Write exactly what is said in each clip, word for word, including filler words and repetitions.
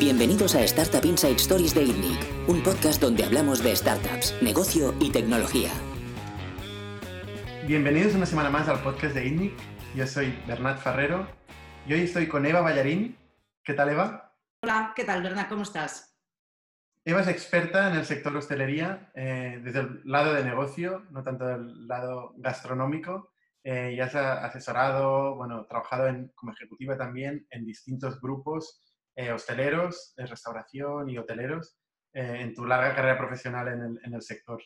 Bienvenidos a Startup Inside Stories de I N N I C, un podcast donde hablamos de startups, negocio y tecnología. Bienvenidos una semana más al podcast de I N N I C. Yo soy Bernat Farrero y hoy estoy con Eva Vallarín. ¿Qué tal, Eva? Hola, ¿qué tal, Bernat? ¿Cómo estás? Eva es experta en el sector hostelería, eh, desde el lado de negocio, no tanto del lado gastronómico. Eh, ya has asesorado, bueno, trabajado en, como ejecutiva también en distintos grupos eh, hosteleros, de restauración y hoteleros, eh, en tu larga carrera profesional en el, en el sector.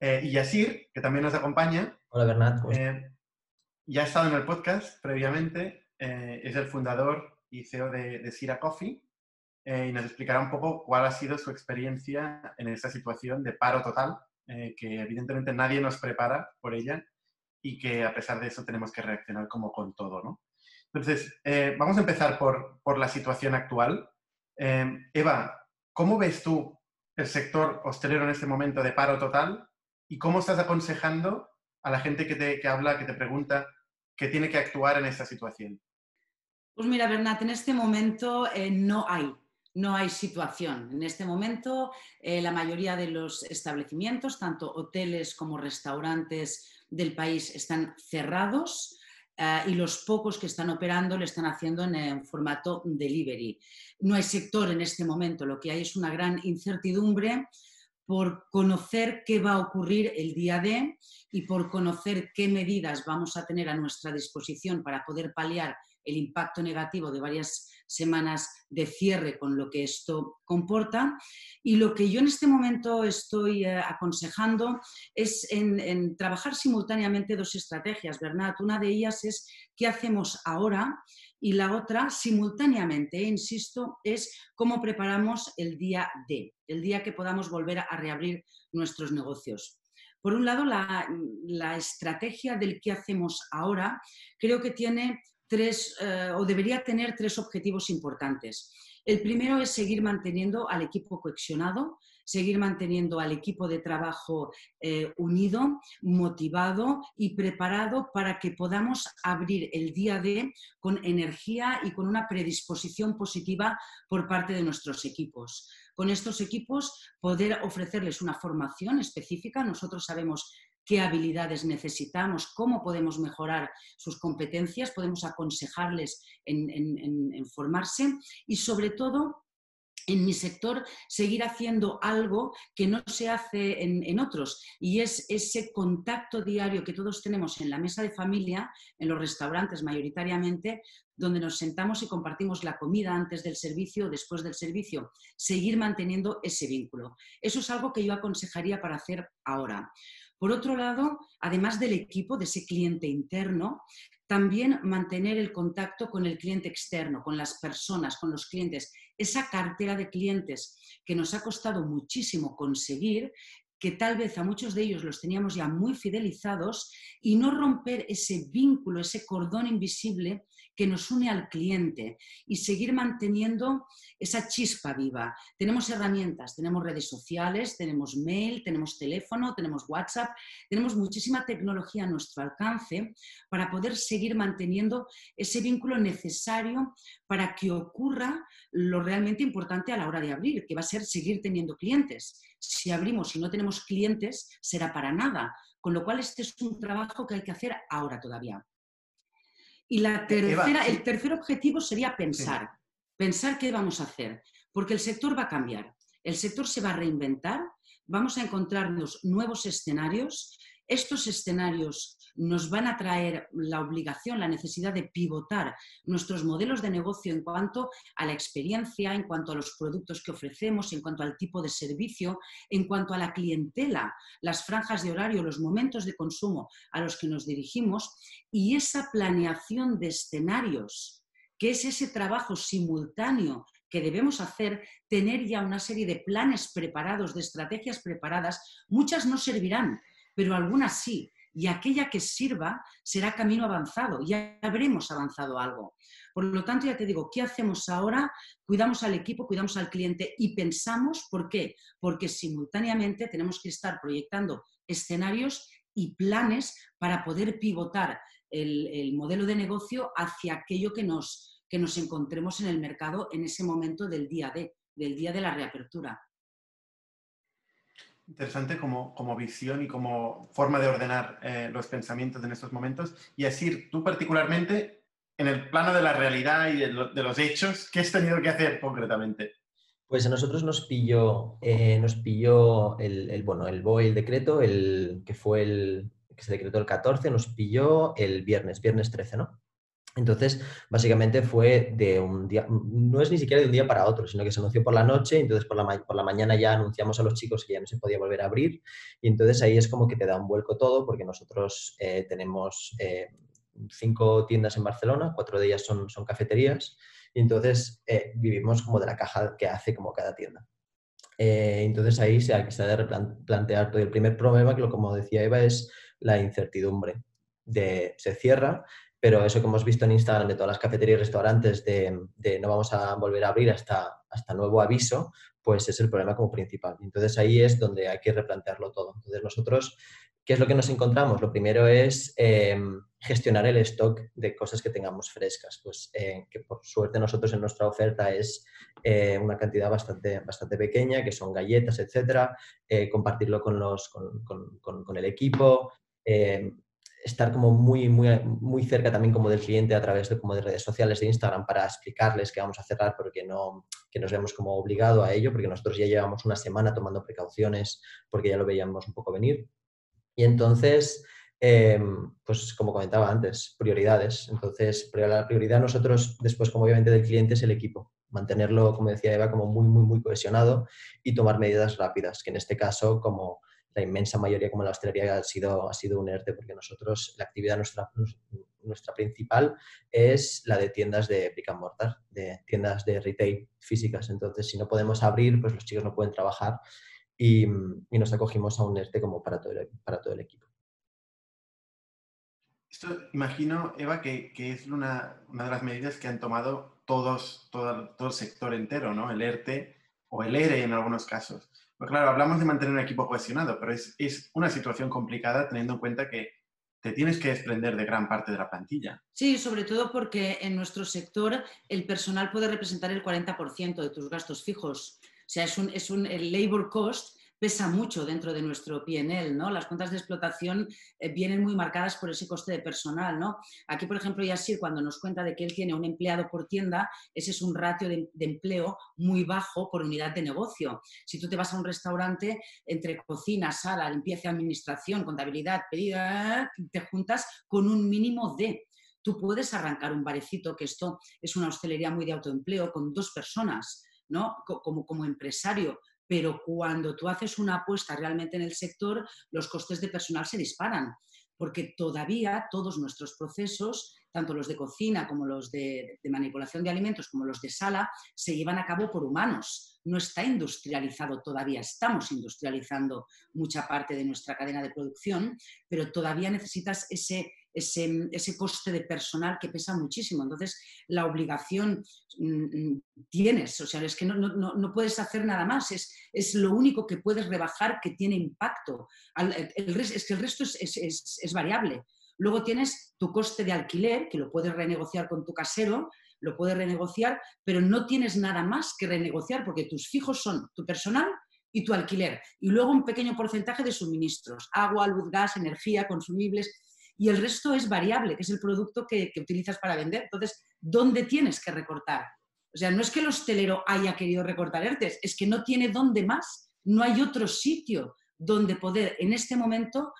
Eh, y Yasir, que también nos acompaña. Hola, Bernat. Eh, ya ha estado en el podcast previamente, eh, es el fundador y C E O de, de Sira Coffee. Eh, y nos explicará un poco cuál ha sido su experiencia en esta situación de paro total, eh, que evidentemente nadie nos prepara por ella y que a pesar de eso tenemos que reaccionar como con todo, ¿no? Entonces, eh, vamos a empezar por, por la situación actual. Eh, Eva, ¿cómo ves tú el sector hostelero en este momento de paro total y cómo estás aconsejando a la gente que te que habla, que te pregunta, que tiene que actuar en esta situación? Pues mira, Bernat, en este momento eh, no hay. No hay situación. En este momento, eh, la mayoría de los establecimientos, tanto hoteles como restaurantes del país, están cerrados eh, y los pocos que están operando lo están haciendo en, en formato delivery. No hay sector en este momento. Lo que hay es una gran incertidumbre por conocer qué va a ocurrir el día de y por conocer qué medidas vamos a tener a nuestra disposición para poder paliar el impacto negativo de varias semanas de cierre con lo que esto comporta. Y lo que yo en este momento estoy eh, aconsejando es en, en trabajar simultáneamente dos estrategias, Bernat. Una de ellas es qué hacemos ahora y la otra, simultáneamente, eh, insisto, es cómo preparamos el día D, el día que podamos volver a, a reabrir nuestros negocios. Por un lado, la, la estrategia del qué hacemos ahora creo que tiene tres, eh, o debería tener tres objetivos importantes. El primero es seguir manteniendo al equipo cohesionado, seguir manteniendo al equipo de trabajo eh, unido, motivado y preparado para que podamos abrir el día D con energía y con una predisposición positiva por parte de nuestros equipos. Con estos equipos poder ofrecerles una formación específica. Nosotros sabemos qué habilidades necesitamos, cómo podemos mejorar sus competencias, podemos aconsejarles en, en, en formarse y, sobre todo, en mi sector, seguir haciendo algo que no se hace en, en otros, y es ese contacto diario que todos tenemos en la mesa de familia, en los restaurantes mayoritariamente, donde nos sentamos y compartimos la comida antes del servicio o después del servicio. Seguir manteniendo ese vínculo. Eso es algo que yo aconsejaría para hacer ahora. Por otro lado, además del equipo, de ese cliente interno, también mantener el contacto con el cliente externo, con las personas, con los clientes. Esa cartera de clientes que nos ha costado muchísimo conseguir, que tal vez a muchos de ellos los teníamos ya muy fidelizados, y no romper ese vínculo, ese cordón invisible que nos une al cliente y seguir manteniendo esa chispa viva. Tenemos herramientas, tenemos redes sociales, tenemos mail, tenemos teléfono, tenemos WhatsApp, tenemos muchísima tecnología a nuestro alcance para poder seguir manteniendo ese vínculo necesario para que ocurra lo realmente importante a la hora de abrir, que va a ser seguir teniendo clientes. Si abrimos y no tenemos clientes, será para nada. Con lo cual, este es un trabajo que hay que hacer ahora todavía. Y la tercera, Eva, sí. el tercer objetivo sería pensar. Sí. Pensar qué vamos a hacer. Porque el sector va a cambiar. El sector se va a reinventar. Vamos a encontrarnos nuevos escenarios. Estos escenarios nos van a traer la obligación, la necesidad de pivotar nuestros modelos de negocio en cuanto a la experiencia, en cuanto a los productos que ofrecemos, en cuanto al tipo de servicio, en cuanto a la clientela, las franjas de horario, los momentos de consumo a los que nos dirigimos, y esa planeación de escenarios, que es ese trabajo simultáneo que debemos hacer, tener ya una serie de planes preparados, de estrategias preparadas. Muchas no servirán, pero algunas sí, y aquella que sirva será camino avanzado, ya habremos avanzado algo. Por lo tanto, ya te digo, ¿qué hacemos ahora? Cuidamos al equipo, cuidamos al cliente y pensamos. ¿Por qué? Porque simultáneamente tenemos que estar proyectando escenarios y planes para poder pivotar el, el modelo de negocio hacia aquello que nos, que nos encontremos en el mercado en ese momento del día de, del día de la reapertura. Interesante como, como visión y como forma de ordenar eh, los pensamientos en estos momentos. Y Yasir, tú particularmente, en el plano de la realidad y de, lo, de los hechos, ¿qué has tenido que hacer concretamente? Pues a nosotros nos pilló, eh, nos pilló el, el, bueno, el B O E, el decreto, el, que fue el que se decretó el catorce, nos pilló el viernes, viernes trece, ¿no? Entonces, básicamente fue de un día, no es ni siquiera de un día para otro, sino que se anunció por la noche, entonces por la, por la mañana ya anunciamos a los chicos que ya no se podía volver a abrir, y entonces ahí es como que te da un vuelco todo, porque nosotros eh, tenemos eh, cinco tiendas en Barcelona, cuatro de ellas son, son cafeterías, y entonces eh, vivimos como de la caja que hace como cada tienda. Eh, entonces ahí se ha de replantear todo. El primer problema, que como decía Eva, es la incertidumbre de se cierra, pero eso que hemos visto en Instagram de todas las cafeterías y restaurantes de, de no vamos a volver a abrir hasta, hasta nuevo aviso, pues es el problema como principal. Entonces ahí es donde hay que replantearlo todo. Entonces nosotros, ¿qué es lo que nos encontramos? Lo primero es eh, gestionar el stock de cosas que tengamos frescas, pues eh, que por suerte nosotros en nuestra oferta es eh, una cantidad bastante, bastante pequeña, que son galletas, etcétera, eh, compartirlo con, los, con, con, con, con el equipo, eh, estar como muy, muy, muy cerca también como del cliente a través de, como de redes sociales, de Instagram, para explicarles que vamos a cerrar, porque no, que nos vemos como obligado a ello, porque nosotros ya llevamos una semana tomando precauciones porque ya lo veíamos un poco venir. Y entonces, eh, pues como comentaba antes, prioridades. Entonces, la prioridad nosotros después, como obviamente del cliente, es el equipo. Mantenerlo, como decía Eva, como muy, muy, muy cohesionado y tomar medidas rápidas, que en este caso, como la inmensa mayoría, como la hostelería, ha sido, ha sido un ERTE, porque nosotros, la actividad nuestra, nuestra principal es la de tiendas de brick and mortar, de tiendas de retail físicas. Entonces, si no podemos abrir, pues los chicos no pueden trabajar y, y nos acogimos a un ERTE como para todo el, para todo el equipo. Esto, imagino, Eva, que, que es una, una de las medidas que han tomado todos, todo, todo el sector entero, ¿no? El ERTE o el ERE en algunos casos. Pues claro, hablamos de mantener un equipo cohesionado, pero es, es una situación complicada teniendo en cuenta que te tienes que desprender de gran parte de la plantilla. Sí, sobre todo porque en nuestro sector el personal puede representar el cuarenta por ciento de tus gastos fijos. O sea, es un, es un, el labor cost pesa mucho dentro de nuestro P and L, ¿no? Las cuentas de explotación eh, vienen muy marcadas por ese coste de personal, ¿no? Aquí, por ejemplo, Yasir, cuando nos cuenta de que él tiene un empleado por tienda, ese es un ratio de, de empleo muy bajo por unidad de negocio. Si tú te vas a un restaurante, entre cocina, sala, limpieza, administración, contabilidad, pedida, te juntas con un mínimo de... Tú puedes arrancar un barecito, que esto es una hostelería muy de autoempleo, con dos personas, ¿no? Como, como empresario. Pero cuando tú haces una apuesta realmente en el sector, los costes de personal se disparan, porque todavía todos nuestros procesos, tanto los de cocina como los de, de manipulación de alimentos, como los de sala, se llevan a cabo por humanos. No está industrializado todavía, estamos industrializando mucha parte de nuestra cadena de producción, pero todavía necesitas ese... Ese, ese coste de personal que pesa muchísimo. Entonces, la obligación mmm, tienes, o sea, es que no, no, no puedes hacer nada más, es, es lo único que puedes rebajar que tiene impacto. Al, el, el, es que el resto es, es, es, es variable. Luego tienes tu coste de alquiler, que lo puedes renegociar con tu casero, lo puedes renegociar, pero no tienes nada más que renegociar, porque tus fijos son tu personal y tu alquiler. Y luego un pequeño porcentaje de suministros, agua, luz, gas, energía, consumibles... Y el resto es variable, que es el producto que, que utilizas para vender. Entonces, ¿dónde tienes que recortar? O sea, no es que el hostelero haya querido recortar ERTEs, es que no tiene dónde más. No hay otro sitio donde poder, en este momento,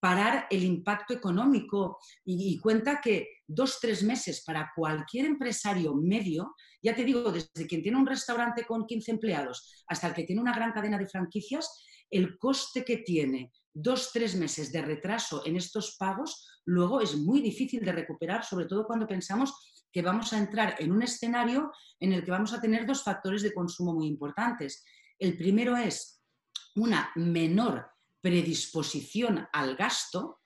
parar el impacto económico. Y, y cuenta que dos, tres meses para cualquier empresario medio, ya te digo, desde quien tiene un restaurante con quince empleados hasta el que tiene una gran cadena de franquicias, el coste que tiene... dos, tres meses de retraso en estos pagos, luego es muy difícil de recuperar, sobre todo cuando pensamos que vamos a entrar en un escenario en el que vamos a tener dos factores de consumo muy importantes. El primero es una menor predisposición al gasto,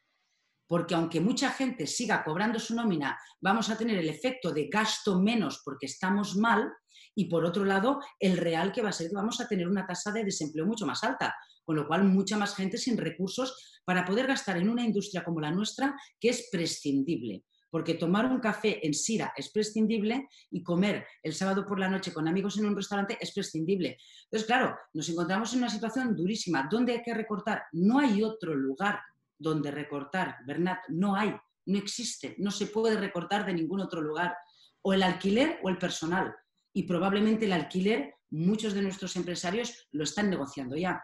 porque aunque mucha gente siga cobrando su nómina, vamos a tener el efecto de gasto menos porque estamos mal, y por otro lado, el real que va a ser que vamos a tener una tasa de desempleo mucho más alta, con lo cual mucha más gente sin recursos para poder gastar en una industria como la nuestra, que es prescindible. porque tomar un café en Sira es prescindible y comer el sábado por la noche con amigos en un restaurante es prescindible. Entonces, claro, nos encontramos en una situación durísima. ¿Dónde hay que recortar? No hay otro lugar donde recortar, Bernat, no hay, no existe, no se puede recortar de ningún otro lugar. O el alquiler o el personal. Y probablemente el alquiler, muchos de nuestros empresarios lo están negociando ya.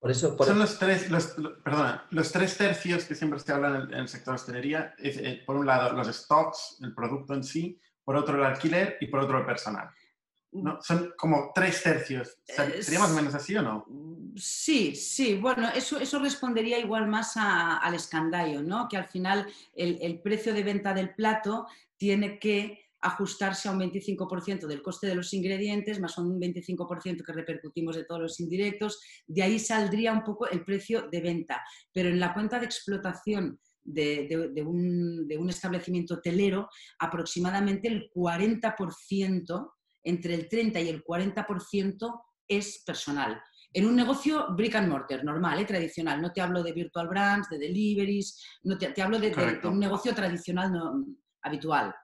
Por eso, por... Son los tres, los, perdona, los tres tercios que siempre se hablan en el sector hostelería. Es, eh, por un lado, los stocks, el producto en sí, por otro el alquiler y por otro el personal. ¿No? Son como tres tercios. ¿Sería más o menos así o no? Sí, sí. Bueno, eso, eso respondería igual más a, al escandallo, ¿no? Que al final el, el precio de venta del plato tiene que ajustarse a un veinticinco por ciento del coste de los ingredientes, más un veinticinco por ciento que repercutimos de todos los indirectos. De ahí saldría un poco el precio de venta. Pero en la cuenta de explotación de, de, de, un, de un establecimiento hotelero, aproximadamente el cuarenta por ciento, entre el treinta y el cuarenta por ciento es personal. En un negocio brick and mortar, normal, ¿eh? Tradicional. No te hablo de virtual brands, de deliveries, no te, te hablo de, de, de un negocio tradicional no, habitual.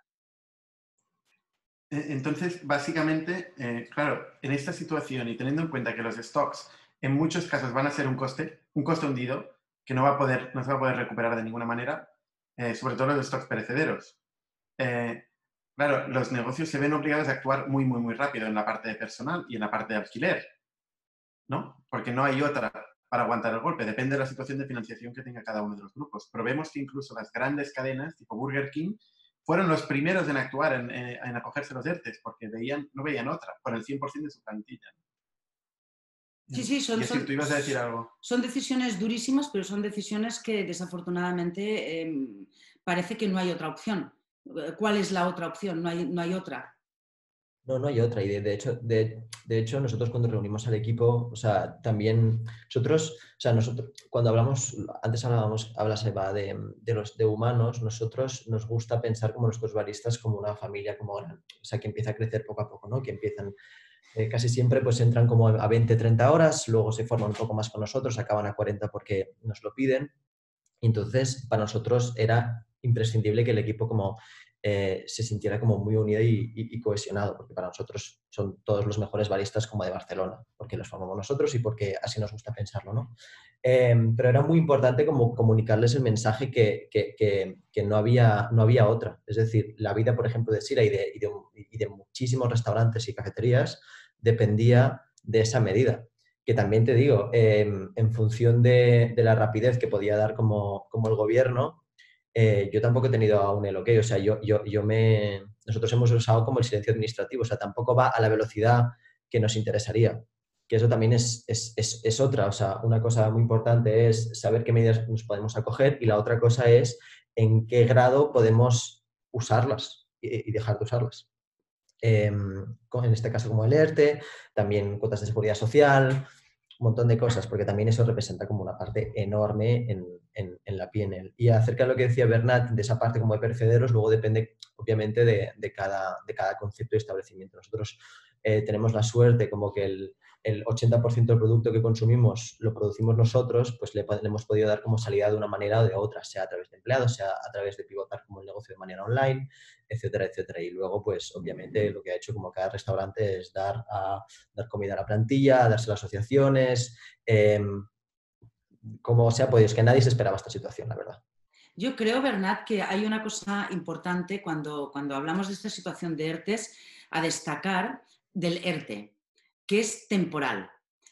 Entonces, básicamente, eh, claro, en esta situación y teniendo en cuenta que los stocks en muchos casos van a ser un coste, un coste hundido, que no, va a poder, no se va a poder recuperar de ninguna manera, eh, sobre todo los stocks perecederos. Eh, Claro, los negocios se ven obligados a actuar muy, muy, muy rápido en la parte de personal y en la parte de alquiler, ¿no? Porque no hay otra para aguantar el golpe. Depende de la situación de financiación que tenga cada uno de los grupos. Pero vemos que incluso las grandes cadenas, tipo Burger King, fueron los primeros en actuar, en, en acogerse a los ERTEs, porque veían, no veían otra, por el cien por ciento de su plantilla. Sí, sí, son, Yasir, son, tú ibas a decir algo. Son decisiones durísimas, pero son decisiones que desafortunadamente eh, parece que no hay otra opción. ¿Cuál es la otra opción? No hay, no hay otra. No, no hay otra. Y de, de, hecho, de, de hecho, nosotros cuando reunimos al equipo, o sea, también nosotros, o sea, nosotros cuando hablamos, antes hablábamos, hablas Eva, de, de los de humanos, nosotros nos gusta pensar como nuestros baristas, como una familia, como o sea, que empieza a crecer poco a poco, ¿no? Que empiezan, eh, casi siempre pues entran como a veinte, treinta horas, luego se forman un poco más con nosotros, acaban a cuarenta porque nos lo piden. Entonces, para nosotros era imprescindible que el equipo como, eh, se sintiera como muy unido y, y, y cohesionado, porque para nosotros son todos los mejores baristas como de Barcelona, porque los formamos nosotros y porque así nos gusta pensarlo, ¿no? Eh, pero era muy importante como comunicarles el mensaje que, que, que, que no, había, no había otra. Es decir, la vida, por ejemplo, de Sira y de, y de, y de muchísimos restaurantes y cafeterías dependía de esa medida. Que también te digo, eh, en función de, de la rapidez que podía dar como, como el gobierno, Eh, yo tampoco he tenido aún el ok, o sea, yo, yo, yo me... nosotros hemos usado como el silencio administrativo, o sea, tampoco va a la velocidad que nos interesaría, que eso también es, es, es, es otra, o sea, una cosa muy importante es saber qué medidas nos podemos acoger y la otra cosa es en qué grado podemos usarlas y, y dejar de usarlas. Eh, en este caso como el ERTE, también cuotas de seguridad social, un montón de cosas, porque también eso representa como una parte enorme en, en, en la P and L. Y acerca de lo que decía Bernat, de esa parte como de perecederos, luego depende obviamente de, de, cada, de cada concepto y establecimiento. Nosotros eh, tenemos la suerte como que el, el ochenta por ciento del producto que consumimos lo producimos nosotros, pues le, le hemos podido dar como salida de una manera o de otra, sea a través de empleados, sea a través de pivotar como el negocio de manera online, etcétera, etcétera. Y luego, pues obviamente lo que ha hecho como cada restaurante es dar, a, dar comida a la plantilla, darse a las asociaciones, eh, como se ha podido. Es que nadie se esperaba esta situación, la verdad. Yo creo, Bernat, que hay una cosa importante cuando, cuando hablamos de esta situación de ERTEs a destacar del ERTE, que es temporal.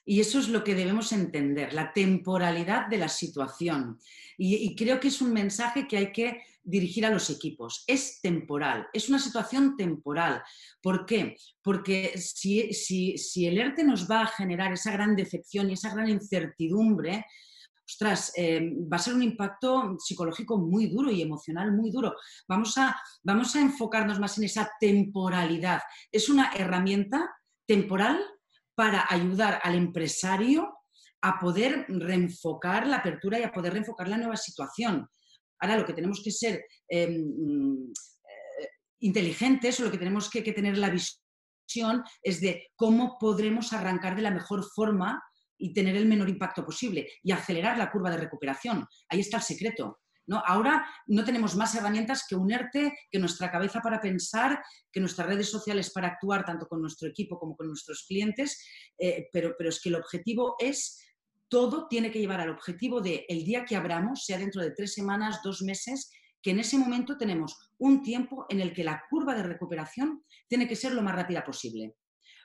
Y eso es lo que debemos entender, la temporalidad de la situación. Y, y creo que es un mensaje que hay que dirigir a los equipos. Es temporal, es una situación temporal. ¿Por qué? Porque si, si, si el ERTE nos va a generar esa gran decepción y esa gran incertidumbre, ostras, eh, va a ser un impacto psicológico muy duro y emocional muy duro. Vamos a, vamos a enfocarnos más en esa temporalidad. Es una herramienta temporal para ayudar al empresario a poder reenfocar la apertura y a poder reenfocar la nueva situación. Ahora lo que tenemos que ser eh, inteligentes o lo que tenemos que, que tener la visión es de cómo podremos arrancar de la mejor forma y tener el menor impacto posible y acelerar la curva de recuperación. Ahí está el secreto. ¿no? Ahora no tenemos más herramientas que un ERTE, que nuestra cabeza para pensar, que nuestras redes sociales para actuar tanto con nuestro equipo como con nuestros clientes, eh, pero, pero es que el objetivo es, todo tiene que llevar al objetivo de el día que abramos, sea dentro de tres semanas, dos meses, que en ese momento tenemos un tiempo en el que la curva de recuperación tiene que ser lo más rápida posible.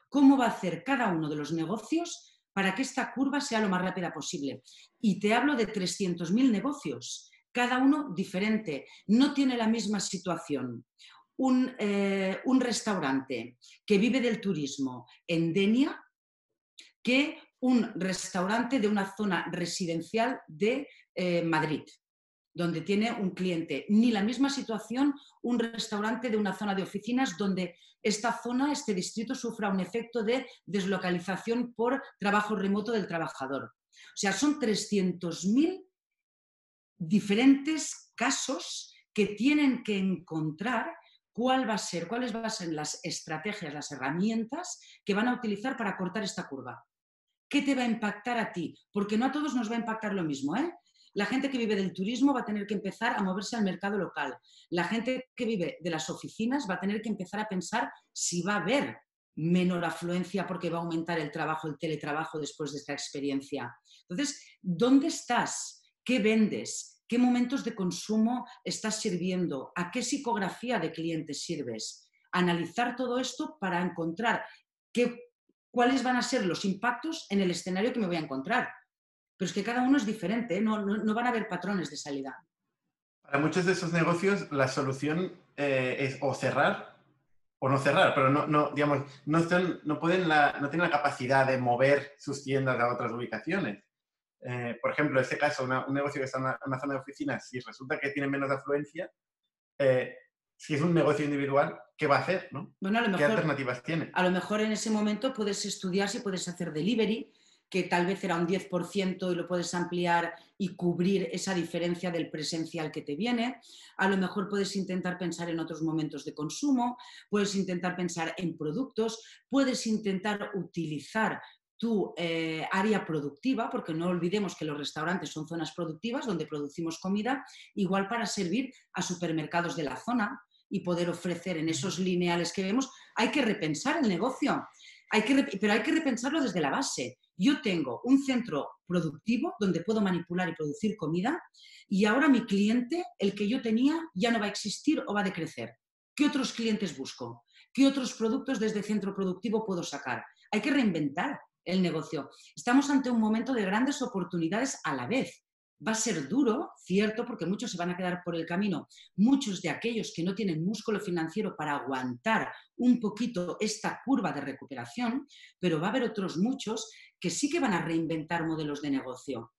¿Cómo va a hacer cada uno de los negocios para que esta curva sea lo más rápida posible? Y te hablo de trescientos mil negocios, cada uno diferente, no tiene la misma situación. Un, eh, un restaurante que vive del turismo en Denia que un restaurante de una zona residencial de eh, Madrid, donde tiene un cliente, ni la misma situación un restaurante de una zona de oficinas donde esta zona, este distrito, sufra un efecto de deslocalización por trabajo remoto del trabajador. O sea, son trescientos mil diferentes casos que tienen que encontrar cuál va a ser, cuáles van a ser las estrategias, las herramientas que van a utilizar para cortar esta curva. ¿Qué te va a impactar a ti? Porque no a todos nos va a impactar lo mismo, ¿eh? La gente que vive del turismo va a tener que empezar a moverse al mercado local. La gente que vive de las oficinas va a tener que empezar a pensar si va a haber menor afluencia porque va a aumentar el trabajo, el teletrabajo después de esta experiencia. Entonces, ¿dónde estás? ¿Qué vendes? ¿Qué momentos de consumo estás sirviendo? ¿A qué psicografía de clientes sirves? Analizar todo esto para encontrar qué, cuáles van a ser los impactos en el escenario que me voy a encontrar. Pero es que cada uno es diferente, ¿eh? no, no, no van a haber patrones de salida. Para muchos de esos negocios la solución eh, es o cerrar o no cerrar, pero no, no, digamos, no, están, no, pueden la, no tienen la capacidad de mover sus tiendas a otras ubicaciones. Eh, por ejemplo, en este caso, una, un negocio que está en una, una zona de oficinas, si resulta que tiene menos afluencia, eh, si es un negocio individual, ¿qué va a hacer? ¿No? Bueno, a lo mejor, ¿qué alternativas tiene? A lo mejor en ese momento puedes estudiar si puedes hacer delivery, que tal vez era un diez por ciento y lo puedes ampliar y cubrir esa diferencia del presencial que te viene. A lo mejor puedes intentar pensar en otros momentos de consumo, puedes intentar pensar en productos, puedes intentar utilizar tu eh, área productiva, porque no olvidemos que los restaurantes son zonas productivas donde producimos comida, igual para servir a supermercados de la zona y poder ofrecer en esos lineales que vemos. Hay que repensar el negocio, hay que, pero hay que repensarlo desde la base. Yo tengo un centro productivo donde puedo manipular y producir comida y ahora mi cliente, el que yo tenía, ya no va a existir o va a decrecer. ¿Qué otros clientes busco? ¿Qué otros productos desde centro productivo puedo sacar? Hay que reinventar el negocio. Estamos ante un momento de grandes oportunidades a la vez. Va a ser duro, cierto, porque muchos se van a quedar por el camino. Muchos de aquellos que no tienen músculo financiero para aguantar un poquito esta curva de recuperación, pero va a haber otros muchos que sí que van a reinventar modelos de negocio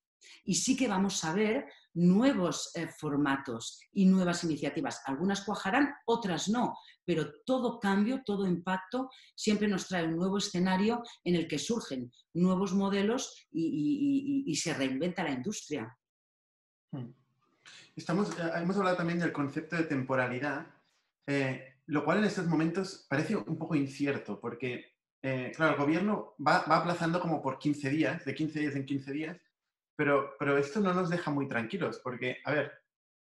y sí que vamos a ver nuevos eh, formatos y nuevas iniciativas. Algunas cuajarán, otras no, pero todo cambio, todo impacto siempre nos trae un nuevo escenario en el que surgen nuevos modelos y, y, y, y se reinventa la industria. Estamos, hemos hablado también del concepto de temporalidad, eh, lo cual en estos momentos parece un poco incierto, porque eh, claro, el gobierno va, va aplazando como por quince días, de quince días en quince días, pero, pero esto no nos deja muy tranquilos, porque, a ver,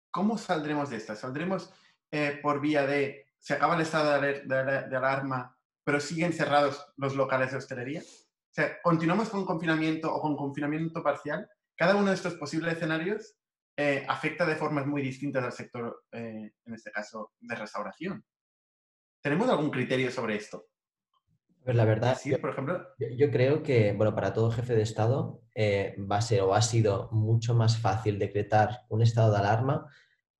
¿cómo saldremos de esta? ¿Saldremos eh, por vía de, se acaba el estado de, de, de alarma, pero siguen cerrados los locales de hostelería? O sea, ¿continuamos con confinamiento o con confinamiento parcial? Cada uno de estos posibles escenarios Eh, afecta de formas muy distintas al sector, eh, en este caso, de restauración. ¿Tenemos algún criterio sobre esto? Pues la verdad, ¿sí, yo, por ejemplo? Yo, yo creo que, bueno, para todo jefe de Estado eh, va a ser o ha sido mucho más fácil decretar un estado de alarma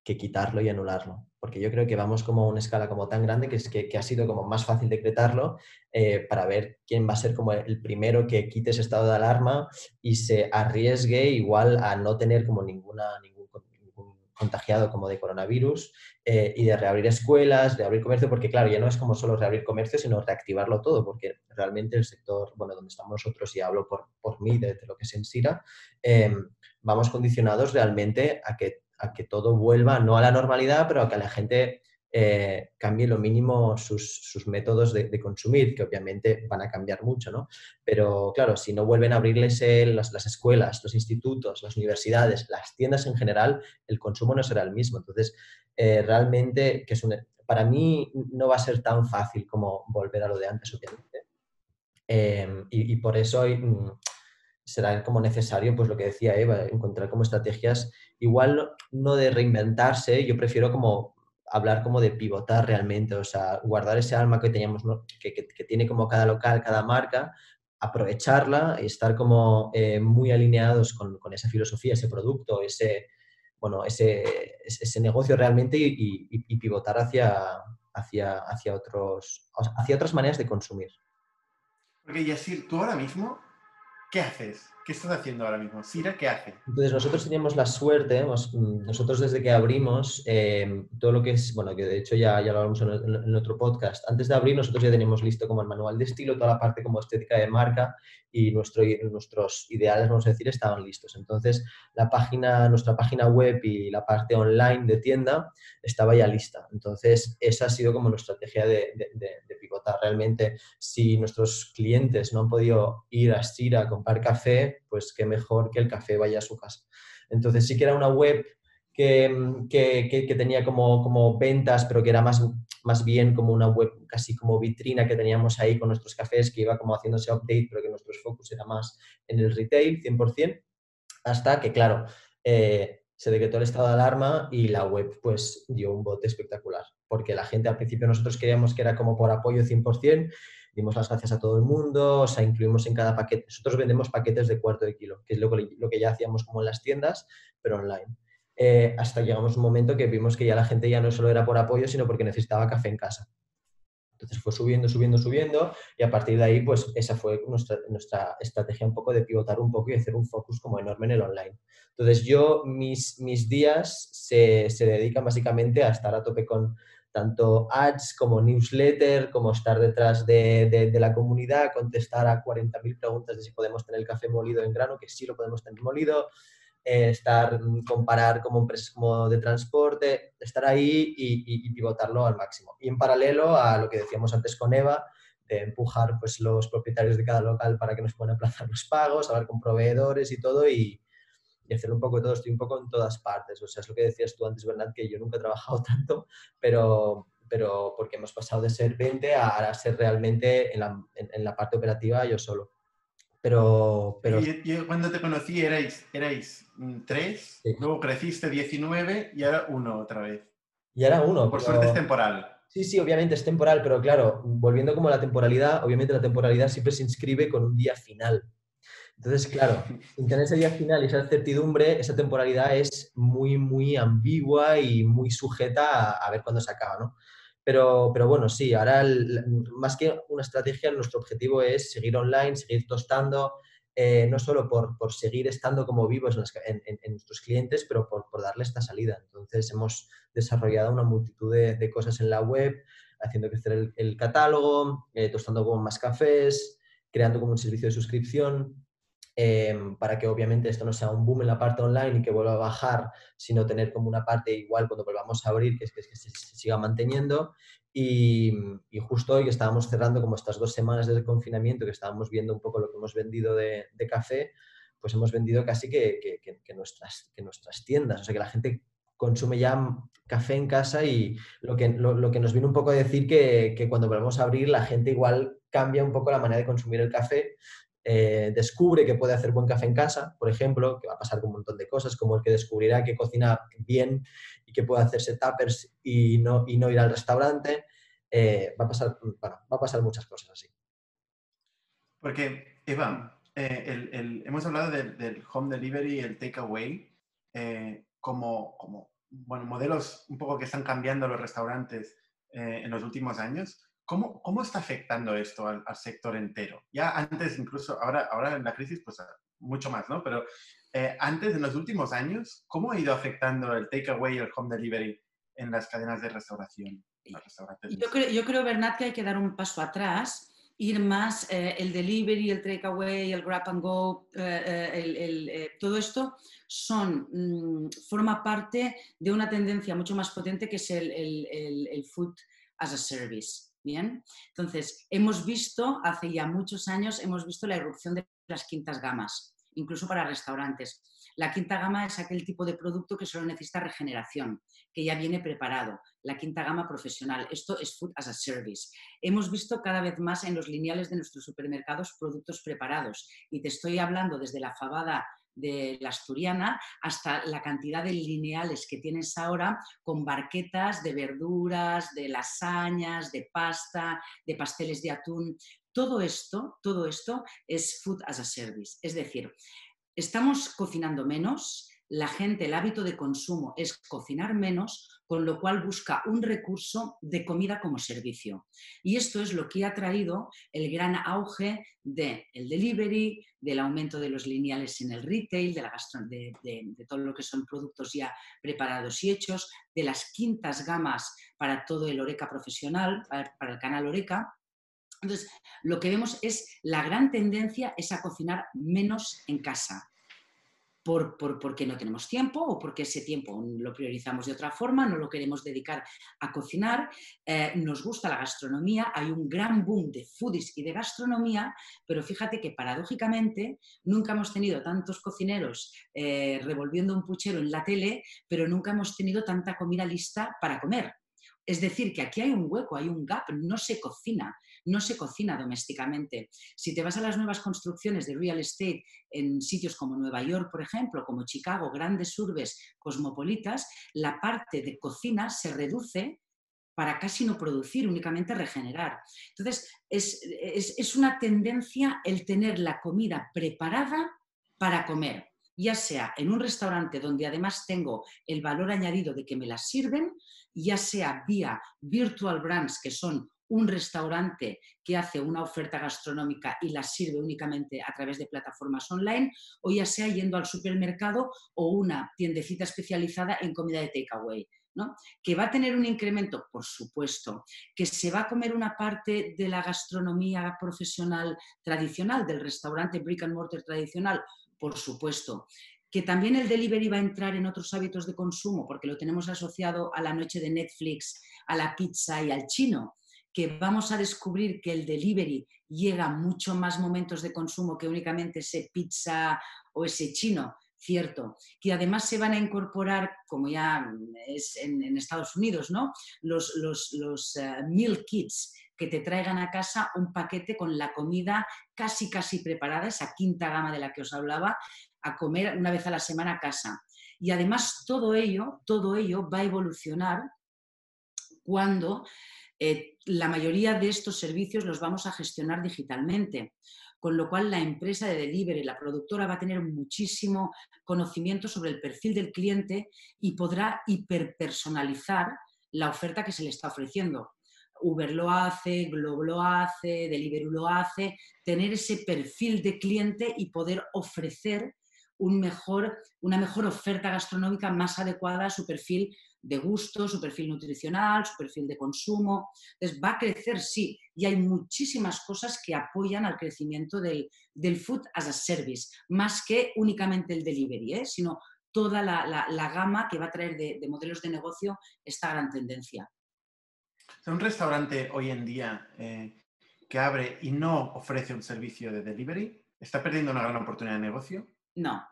que quitarlo y anularlo. Porque yo creo que vamos como a una escala como tan grande que, es que, que ha sido como más fácil decretarlo eh, para ver quién va a ser como el primero que quite ese estado de alarma y se arriesgue igual a no tener como ninguna, ningún, ningún contagiado como de coronavirus eh, y de reabrir escuelas, de abrir comercio, porque claro, ya no es como solo reabrir comercio, sino reactivarlo todo, porque realmente el sector, bueno, donde estamos nosotros, y hablo por, por mí, de, de lo que se ensira, eh, vamos condicionados realmente a que a que todo vuelva, no a la normalidad, pero a que la gente eh, cambie lo mínimo sus, sus métodos de, de consumir, que obviamente van a cambiar mucho, ¿no? Pero claro, si no vuelven a abrirles el, las, las escuelas, los institutos, las universidades, las tiendas en general, el consumo no será el mismo. Entonces, eh, realmente, que es un, para mí no va a ser tan fácil como volver a lo de antes, obviamente. Eh, y, y por eso y, será como necesario, pues lo que decía Eva, encontrar como estrategias, igual no de reinventarse, yo prefiero como hablar como de pivotar realmente, o sea, guardar ese alma que teníamos, ¿no? que, que, que tiene como cada local, cada marca, aprovecharla y estar como eh, muy alineados con, con esa filosofía, ese producto, ese, bueno, ese, ese negocio realmente y, y, y pivotar hacia, hacia, hacia, otros, hacia otras maneras de consumir. Porque Yasir, tú ahora mismo, ¿qué haces? ¿Qué estás haciendo ahora mismo? Sira, ¿qué hace? Entonces nosotros teníamos la suerte, nosotros desde que abrimos, eh, todo lo que es, bueno, que de hecho ya, ya lo hablamos en, en otro podcast, antes de abrir nosotros ya teníamos listo como el manual de estilo, toda la parte como estética de marca y nuestro, nuestros ideales, vamos a decir, estaban listos. Entonces la página, nuestra página web y la parte online de tienda estaba ya lista. Entonces esa ha sido como nuestra estrategia de, de, de, de pivotar. Realmente si nuestros clientes no han podido ir a Sira a comprar café, pues qué mejor que el café vaya a su casa. Entonces sí que era una web que, que, que, que tenía como, como ventas, pero que era más, más bien como una web casi como vitrina que teníamos ahí con nuestros cafés, que iba como haciéndose update, pero que nuestros focus era más en el retail, cien por cien, hasta que, claro, eh, se decretó el estado de alarma y la web pues dio un bote espectacular, porque la gente al principio nosotros queríamos que era como por apoyo cien por cien, dimos las gracias a todo el mundo, o sea, incluimos en cada paquete. Nosotros vendemos paquetes de cuarto de kilo, que es lo que, lo que ya hacíamos como en las tiendas, pero online. Eh, hasta llegamos a un momento que vimos que ya la gente ya no solo era por apoyo, sino porque necesitaba café en casa. Entonces fue subiendo, subiendo, subiendo, y a partir de ahí, pues esa fue nuestra, nuestra estrategia un poco de pivotar un poco y hacer un focus como enorme en el online. Entonces yo, mis, mis días se, se dedican básicamente a estar a tope con tanto ads como newsletter, como estar detrás de, de, de la comunidad, contestar a cuarenta mil preguntas de si podemos tener el café molido en grano, que sí lo podemos tener molido, eh, estar, comparar como empresas como de transporte, estar ahí y, y, y pivotarlo al máximo. Y en paralelo a lo que decíamos antes con Eva, de empujar pues, los propietarios de cada local para que nos puedan aplazar los pagos, hablar con proveedores y todo, y, y hacer un poco de todo, estoy un poco en todas partes. O sea, es lo que decías tú antes, Bernat, que yo nunca he trabajado tanto, pero, pero porque hemos pasado de ser veinte a, a ser realmente en la, en, en la parte operativa yo solo. Pero... pero... Yo, yo cuando te conocí erais, erais tres, sí. Luego creciste diecinueve y ahora uno otra vez. Y ahora uno. Por pero... suerte es temporal. Sí, sí, obviamente es temporal, pero claro, volviendo como a la temporalidad, obviamente la temporalidad siempre se inscribe con un día final. Entonces, claro, sin tener ese día final y esa certidumbre, esa temporalidad es muy, muy ambigua y muy sujeta a, a ver cuándo se acaba, ¿no? Pero, pero bueno, sí, ahora el, más que una estrategia, nuestro objetivo es seguir online, seguir tostando, eh, no solo por, por seguir estando como vivos en, las, en, en, en nuestros clientes, pero por, por darle esta salida. Entonces, hemos desarrollado una multitud de, de cosas en la web, haciendo crecer el, el catálogo, eh, tostando con más cafés, creando como un servicio de suscripción. Eh, para que obviamente esto no sea un boom en la parte online y que vuelva a bajar, sino tener como una parte igual cuando volvamos a abrir, que es que, que se, se siga manteniendo. Y, y justo hoy que estábamos cerrando como estas dos semanas del confinamiento, que estábamos viendo un poco lo que hemos vendido de, de café, pues hemos vendido casi que, que, que, que, nuestras, que nuestras tiendas, o sea que la gente consume ya café en casa y lo que, lo, lo que nos viene un poco a decir que, que cuando volvamos a abrir la gente igual cambia un poco la manera de consumir el café. Eh, descubre que puede hacer buen café en casa, por ejemplo, que va a pasar con un montón de cosas, como el que descubrirá que cocina bien y que puede hacerse tuppers y no, y no ir al restaurante. Eh, va a pasar, bueno, va a pasar muchas cosas así. Porque, Eva, eh, el, el, hemos hablado del, del home delivery y el takeaway eh, como, como bueno, modelos un poco que están cambiando los restaurantes eh, en los últimos años. ¿Cómo, ¿Cómo está afectando esto al, al sector entero? Ya antes, incluso ahora, ahora en la crisis, pues mucho más, ¿no? Pero eh, antes, en los últimos años, ¿cómo ha ido afectando el takeaway y el home delivery en las cadenas de restauración? Los restaurantes? Yo creo, yo creo, Bernat, que hay que dar un paso atrás ir más eh, el delivery, el takeaway, el grab and go, eh, el, el, eh, todo esto son, mm, forma parte de una tendencia mucho más potente que es el, el, el, el food as a service. ¿Bien? Entonces, hemos visto, hace ya muchos años, hemos visto la irrupción de las quintas gamas, incluso para restaurantes. La quinta gama es aquel tipo de producto que solo necesita regeneración, que ya viene preparado. La quinta gama profesional, esto es food as a service. Hemos visto cada vez más en los lineales de nuestros supermercados productos preparados. Y te estoy hablando desde la fabada de la asturiana hasta la cantidad de lineales que tienes ahora con barquetas de verduras, de lasañas, de pasta, de pasteles de atún. Todo esto, todo esto es food as a service. Es decir, estamos cocinando menos, la gente, el hábito de consumo es cocinar menos, con lo cual busca un recurso de comida como servicio. Y esto es lo que ha traído el gran auge del delivery, del aumento de los lineales en el retail, de, la de, de, de todo lo que son productos ya preparados y hechos, de las quintas gamas para todo el Horeca profesional, para, para el canal Horeca. Entonces, lo que vemos es la gran tendencia es a cocinar menos en casa. Por, por, porque no tenemos tiempo o porque ese tiempo lo priorizamos de otra forma, no lo queremos dedicar a cocinar, eh, nos gusta la gastronomía, hay un gran boom de foodies y de gastronomía, pero fíjate que paradójicamente nunca hemos tenido tantos cocineros eh, revolviendo un puchero en la tele, pero nunca hemos tenido tanta comida lista para comer. Es decir, que aquí hay un hueco, hay un gap, no se cocina, no se cocina domésticamente. Si te vas a las nuevas construcciones de real estate en sitios como Nueva York, por ejemplo, como Chicago, grandes urbes cosmopolitas, la parte de cocina se reduce para casi no producir, únicamente regenerar. Entonces, es, es, es una tendencia el tener la comida preparada para comer, ya sea en un restaurante donde además tengo el valor añadido de que me la sirven, ya sea vía virtual brands, que son un restaurante que hace una oferta gastronómica y la sirve únicamente a través de plataformas online, o ya sea yendo al supermercado o una tiendecita especializada en comida de takeaway, ¿no? Que va a tener un incremento, por supuesto, que se va a comer una parte de la gastronomía profesional tradicional, del restaurante brick and mortar tradicional, por supuesto, que también el delivery va a entrar en otros hábitos de consumo porque lo tenemos asociado a la noche de Netflix, a la pizza y al chino, que vamos a descubrir que el delivery llega a mucho más momentos de consumo que únicamente ese pizza o ese chino, cierto, que además se van a incorporar, como ya es en, en Estados Unidos, ¿no? los, los, los uh, meal kits, que te traigan a casa un paquete con la comida casi casi preparada, esa quinta gama de la que os hablaba, a comer una vez a la semana a casa. Y además todo ello, todo ello va a evolucionar cuando eh, la mayoría de estos servicios los vamos a gestionar digitalmente. Con lo cual la empresa de delivery, la productora, va a tener muchísimo conocimiento sobre el perfil del cliente y podrá hiperpersonalizar la oferta que se le está ofreciendo. Uber lo hace, Globo lo hace, Deliveroo lo hace, tener ese perfil de cliente y poder ofrecer un mejor, una mejor oferta gastronómica más adecuada a su perfil de gusto, su perfil nutricional, su perfil de consumo. Entonces va a crecer, sí, y hay muchísimas cosas que apoyan al crecimiento del, del food as a service, más que únicamente el delivery, ¿eh? Sino toda la, la, la gama que va a traer de, de modelos de negocio esta gran tendencia. Un restaurante hoy en día eh, que abre y no ofrece un servicio de delivery, ¿está perdiendo una gran oportunidad de negocio? No.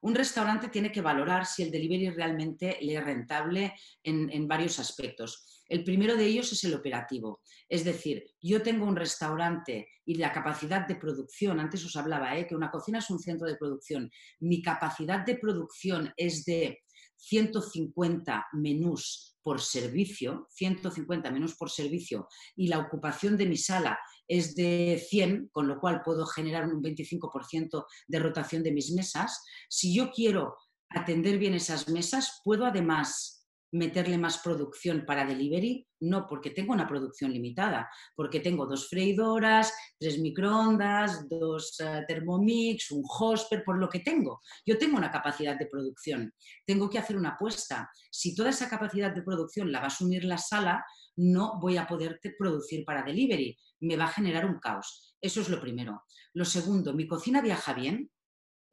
Un restaurante tiene que valorar si el delivery realmente le es rentable en, en varios aspectos. El primero de ellos es el operativo. Es decir, yo tengo un restaurante y la capacidad de producción, antes os hablaba ¿eh? que una cocina es un centro de producción, mi capacidad de producción es de ciento cincuenta menús por servicio, ciento cincuenta menús por servicio, y la ocupación de mi sala es de cien, con lo cual puedo generar un veinticinco por ciento de rotación de mis mesas. Si yo quiero atender bien esas mesas, puedo además meterle más producción para delivery, no, porque tengo una producción limitada, porque tengo dos freidoras, tres microondas, dos uh, Thermomix, un hosper, por lo que tengo. Yo tengo una capacidad de producción, tengo que hacer una apuesta. Si toda esa capacidad de producción la va a asumir la sala, no voy a poder producir para delivery, me va a generar un caos. Eso es lo primero. Lo segundo, mi cocina viaja bien.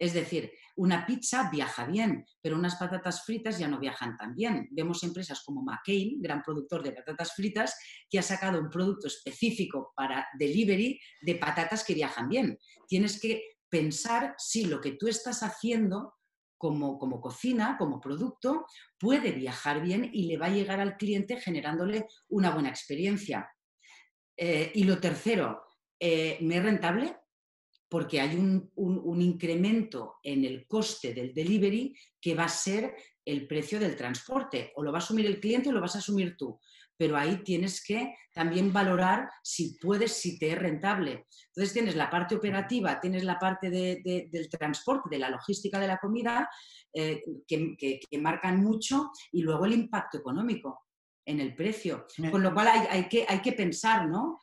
Es decir, una pizza viaja bien, pero unas patatas fritas ya no viajan tan bien. Vemos empresas como McCain, gran productor de patatas fritas, que ha sacado un producto específico para delivery de patatas que viajan bien. Tienes que pensar si lo que tú estás haciendo como, como cocina, como producto, puede viajar bien y le va a llegar al cliente generándole una buena experiencia. Eh, y lo tercero, eh, ¿me es rentable? Porque hay un, un, un incremento en el coste del delivery que va a ser el precio del transporte. O lo va a asumir el cliente o lo vas a asumir tú. Pero ahí tienes que también valorar si puedes, si te es rentable. Entonces tienes la parte operativa, tienes la parte de, de, del transporte, de la logística de la comida, eh, que, que, que marcan mucho, y luego el impacto económico en el precio. Con lo cual hay, hay, que, hay que pensar, ¿no?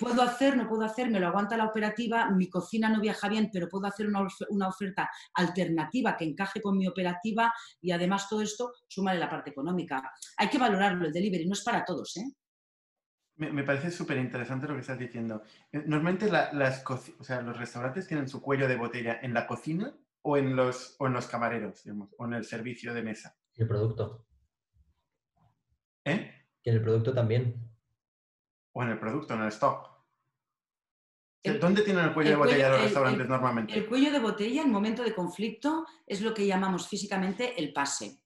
Puedo hacer, no puedo hacer, me lo aguanta la operativa, mi cocina no viaja bien, pero puedo hacer una, of- una oferta alternativa que encaje con mi operativa, y además todo esto, súmale la parte económica. Hay que valorarlo, el delivery no es para todos, ¿eh? Me, me parece súper interesante lo que estás diciendo. Normalmente la, las o sea, los restaurantes tienen su cuello de botella en la cocina o en los, o en los camareros, digamos, o en el servicio de mesa. ¿Y el producto? ¿Eh? ¿Y el producto también? O en el producto, en el stock. El, ¿Dónde tienen el cuello el de botella cuello, los restaurantes el, el, normalmente? El cuello de botella, en momento de conflicto, es lo que llamamos físicamente el pase,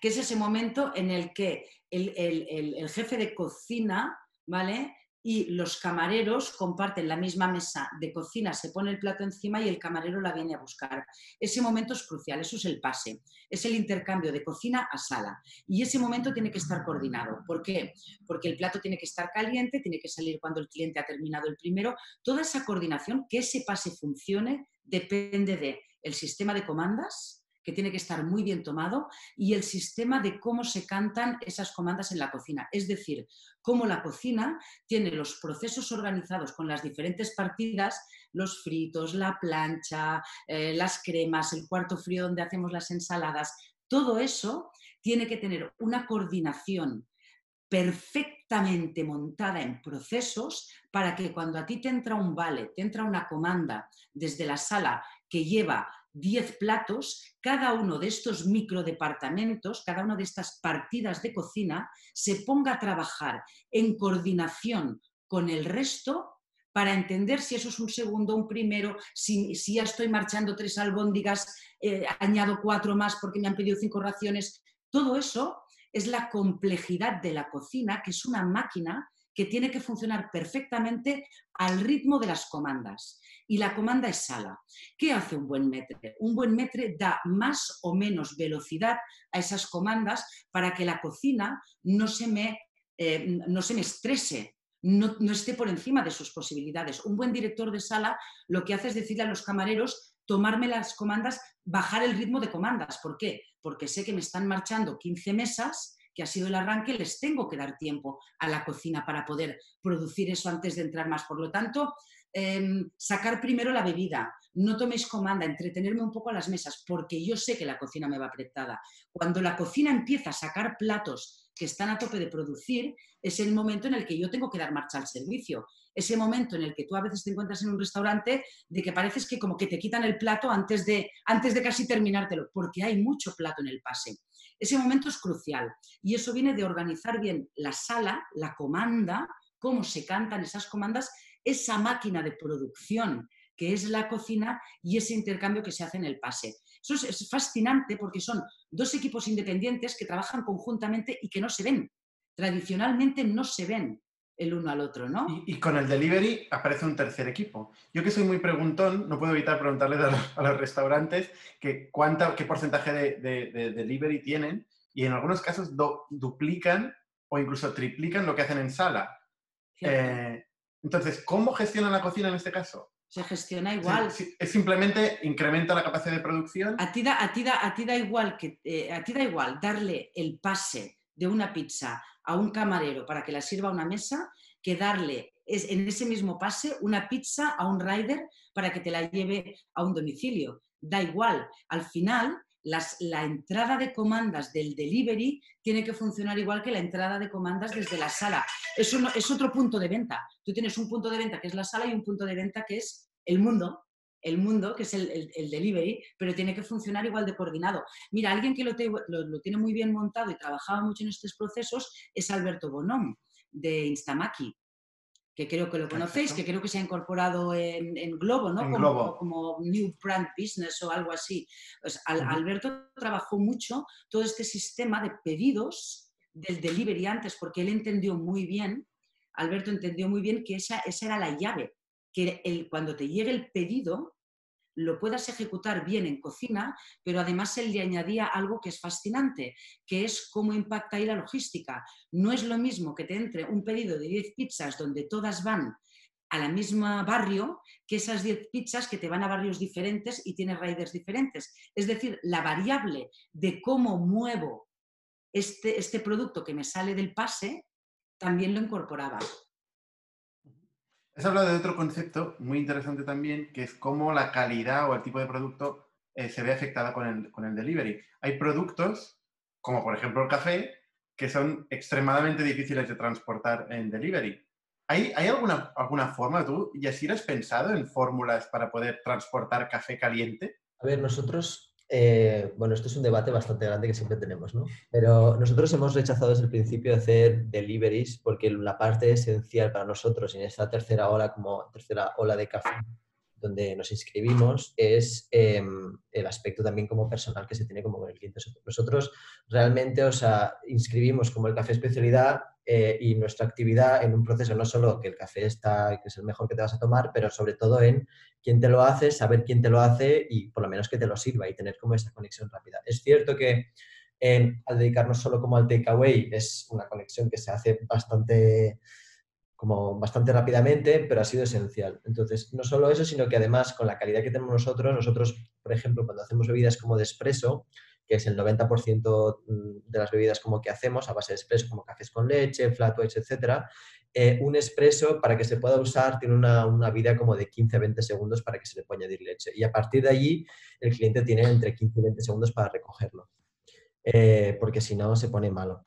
que es ese momento en el que el, el, el, el jefe de cocina, ¿vale?, y los camareros comparten la misma mesa de cocina, se pone el plato encima y el camarero la viene a buscar. Ese momento es crucial, eso es el pase, es el intercambio de cocina a sala. Y ese momento tiene que estar coordinado. ¿Por qué? Porque el plato tiene que estar caliente, tiene que salir cuando el cliente ha terminado el primero. Toda esa coordinación, que ese pase funcione, depende del sistema de comandas, que tiene que estar muy bien tomado, y el sistema de cómo se cantan esas comandas en la cocina. Es decir, cómo la cocina tiene los procesos organizados con las diferentes partidas, los fritos, la plancha, eh, las cremas, el cuarto frío donde hacemos las ensaladas. Todo eso tiene que tener una coordinación perfectamente montada en procesos para que cuando a ti te entra un vale, te entra una comanda desde la sala que lleva diez platos, cada uno de estos microdepartamentos, cada una de estas partidas de cocina, se ponga a trabajar en coordinación con el resto para entender si eso es un segundo, un primero, si, si ya estoy marchando tres albóndigas, eh, añado cuatro más porque me han pedido cinco raciones. Todo eso es la complejidad de la cocina, que es una máquina que tiene que funcionar perfectamente al ritmo de las comandas. Y la comanda es sala. ¿Qué hace un buen metre? Un buen metre da más o menos velocidad a esas comandas para que la cocina no se me, eh, no se me estrese, no, no esté por encima de sus posibilidades. Un buen director de sala lo que hace es decirle a los camareros: tomarme las comandas, bajar el ritmo de comandas. ¿Por qué? Porque sé que me están marchando quince mesas, que ha sido el arranque, les tengo que dar tiempo a la cocina para poder producir eso antes de entrar más. Por lo tanto, eh, sacar primero la bebida, no toméis comanda, entretenerme un poco a las mesas, porque yo sé que la cocina me va apretada. Cuando la cocina empieza a sacar platos que están a tope de producir, es el momento en el que yo tengo que dar marcha al servicio. Ese momento en el que tú a veces te encuentras en un restaurante de que pareces que como que te quitan el plato antes de, antes de casi terminártelo, porque hay mucho plato en el pase. Ese momento es crucial, y eso viene de organizar bien la sala, la comanda, cómo se cantan esas comandas, esa máquina de producción que es la cocina y ese intercambio que se hace en el pase. Eso es, es fascinante, porque son dos equipos independientes que trabajan conjuntamente y que no se ven. Tradicionalmente no se ven el uno al otro, ¿no? Y, y con el delivery aparece un tercer equipo. Yo, que soy muy preguntón, no puedo evitar preguntarles a los, a los restaurantes que cuánta, qué porcentaje de, de, de delivery tienen, y en algunos casos do, duplican o incluso triplican lo que hacen en sala. Eh, entonces, ¿cómo gestionan la cocina en este caso? Se gestiona igual. Sí, sí, es simplemente incrementa la capacidad de producción. A ti da, a ti da, a ti da igual que, eh, a ti da igual darle el pase de una pizza a un camarero para que la sirva a una mesa que darle es, en ese mismo pase una pizza a un rider para que te la lleve a un domicilio. Da igual, al final las, la entrada de comandas del delivery tiene que funcionar igual que la entrada de comandas desde la sala. Eso no, es otro punto de venta. Tú tienes un punto de venta que es la sala y un punto de venta que es el mundo. El mundo, que es el, el, el delivery, pero tiene que funcionar igual de coordinado. Mira, alguien que lo, te, lo, lo tiene muy bien montado y trabajaba mucho en estos procesos es Alberto Bonón, de Instamaki, que creo que lo conocéis, que creo que se ha incorporado en, en Globo, ¿no? En como, Globo. Como New Brand Business o algo así. Pues, al, uh-huh. Alberto trabajó mucho todo este sistema de pedidos del delivery antes, porque él entendió muy bien, Alberto entendió muy bien que esa, esa era la llave, que el, cuando te llegue el pedido lo puedas ejecutar bien en cocina, pero además él le añadía algo que es fascinante, que es cómo impacta ahí la logística. No es lo mismo que te entre un pedido de diez pizzas donde todas van a la misma barrio, que esas diez pizzas que te van a barrios diferentes y tienes riders diferentes. Es decir, la variable de cómo muevo este, este producto que me sale del pase, también lo incorporaba. Has hablado de otro concepto muy interesante también, que es cómo la calidad o el tipo de producto eh, se ve afectada con el, con el delivery. Hay productos, como por ejemplo el café, que son extremadamente difíciles de transportar en delivery. ¿Hay, hay alguna, alguna forma, tú, Yasir, has pensado en fórmulas para poder transportar café caliente? A ver, nosotros, eh, bueno, esto es un debate bastante grande que siempre tenemos, ¿no? Pero nosotros hemos rechazado desde el principio hacer deliveries porque la parte esencial para nosotros en esta tercera ola, como tercera ola de café, donde nos inscribimos, es eh, el aspecto también como personal que se tiene como con el cliente. Nosotros realmente, o sea, inscribimos como el café especialidad eh, y nuestra actividad en un proceso no solo que el café está, que es el mejor que te vas a tomar, pero sobre todo en quién te lo hace, saber quién te lo hace y por lo menos que te lo sirva y tener como esa conexión rápida. Es cierto que eh, al dedicarnos solo como al takeaway es una conexión que se hace bastante... como bastante rápidamente, pero ha sido esencial. Entonces, no solo eso, sino que además con la calidad que tenemos nosotros, nosotros, por ejemplo, cuando hacemos bebidas como de espresso, que es el noventa por ciento de las bebidas como que hacemos a base de espresso, como cafés con leche, flat whites, etcétera, eh, un espresso, para que se pueda usar, tiene una, una vida como de quince a veinte segundos para que se le pueda añadir leche. Y a partir de allí, el cliente tiene entre quince y veinte segundos para recogerlo, eh, porque si no se pone malo.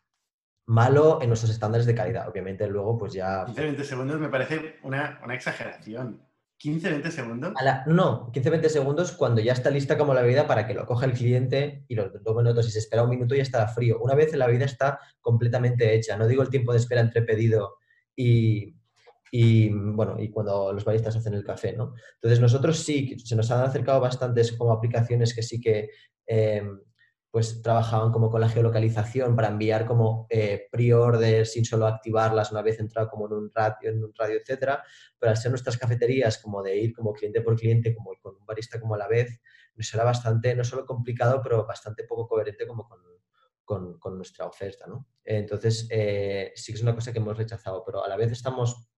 Malo en nuestros estándares de calidad, obviamente luego pues ya... quince a veinte segundos me parece una, una exageración. ¿quince a veinte segundos? A la, no, quince a veinte segundos cuando ya está lista como la bebida para que lo coja el cliente y lo tome nosotros. Y se espera un minuto y ya estará frío. Una vez la bebida está completamente hecha. No digo el tiempo de espera entre pedido y... y bueno, y cuando los baristas hacen el café, ¿no? Entonces nosotros sí, se nos han acercado bastantes como aplicaciones que sí que... Eh, pues trabajaban como con la geolocalización para enviar como eh, pre-orders sin solo activarlas una vez entrado como en un radio, en un radio, etcétera. Pero al ser nuestras cafeterías como de ir como cliente por cliente, como con un barista como a la vez, nos era bastante, no solo complicado, pero bastante poco coherente como con, con, con nuestra oferta, ¿no? Entonces, eh, sí que es una cosa que hemos rechazado, pero a la vez estamos...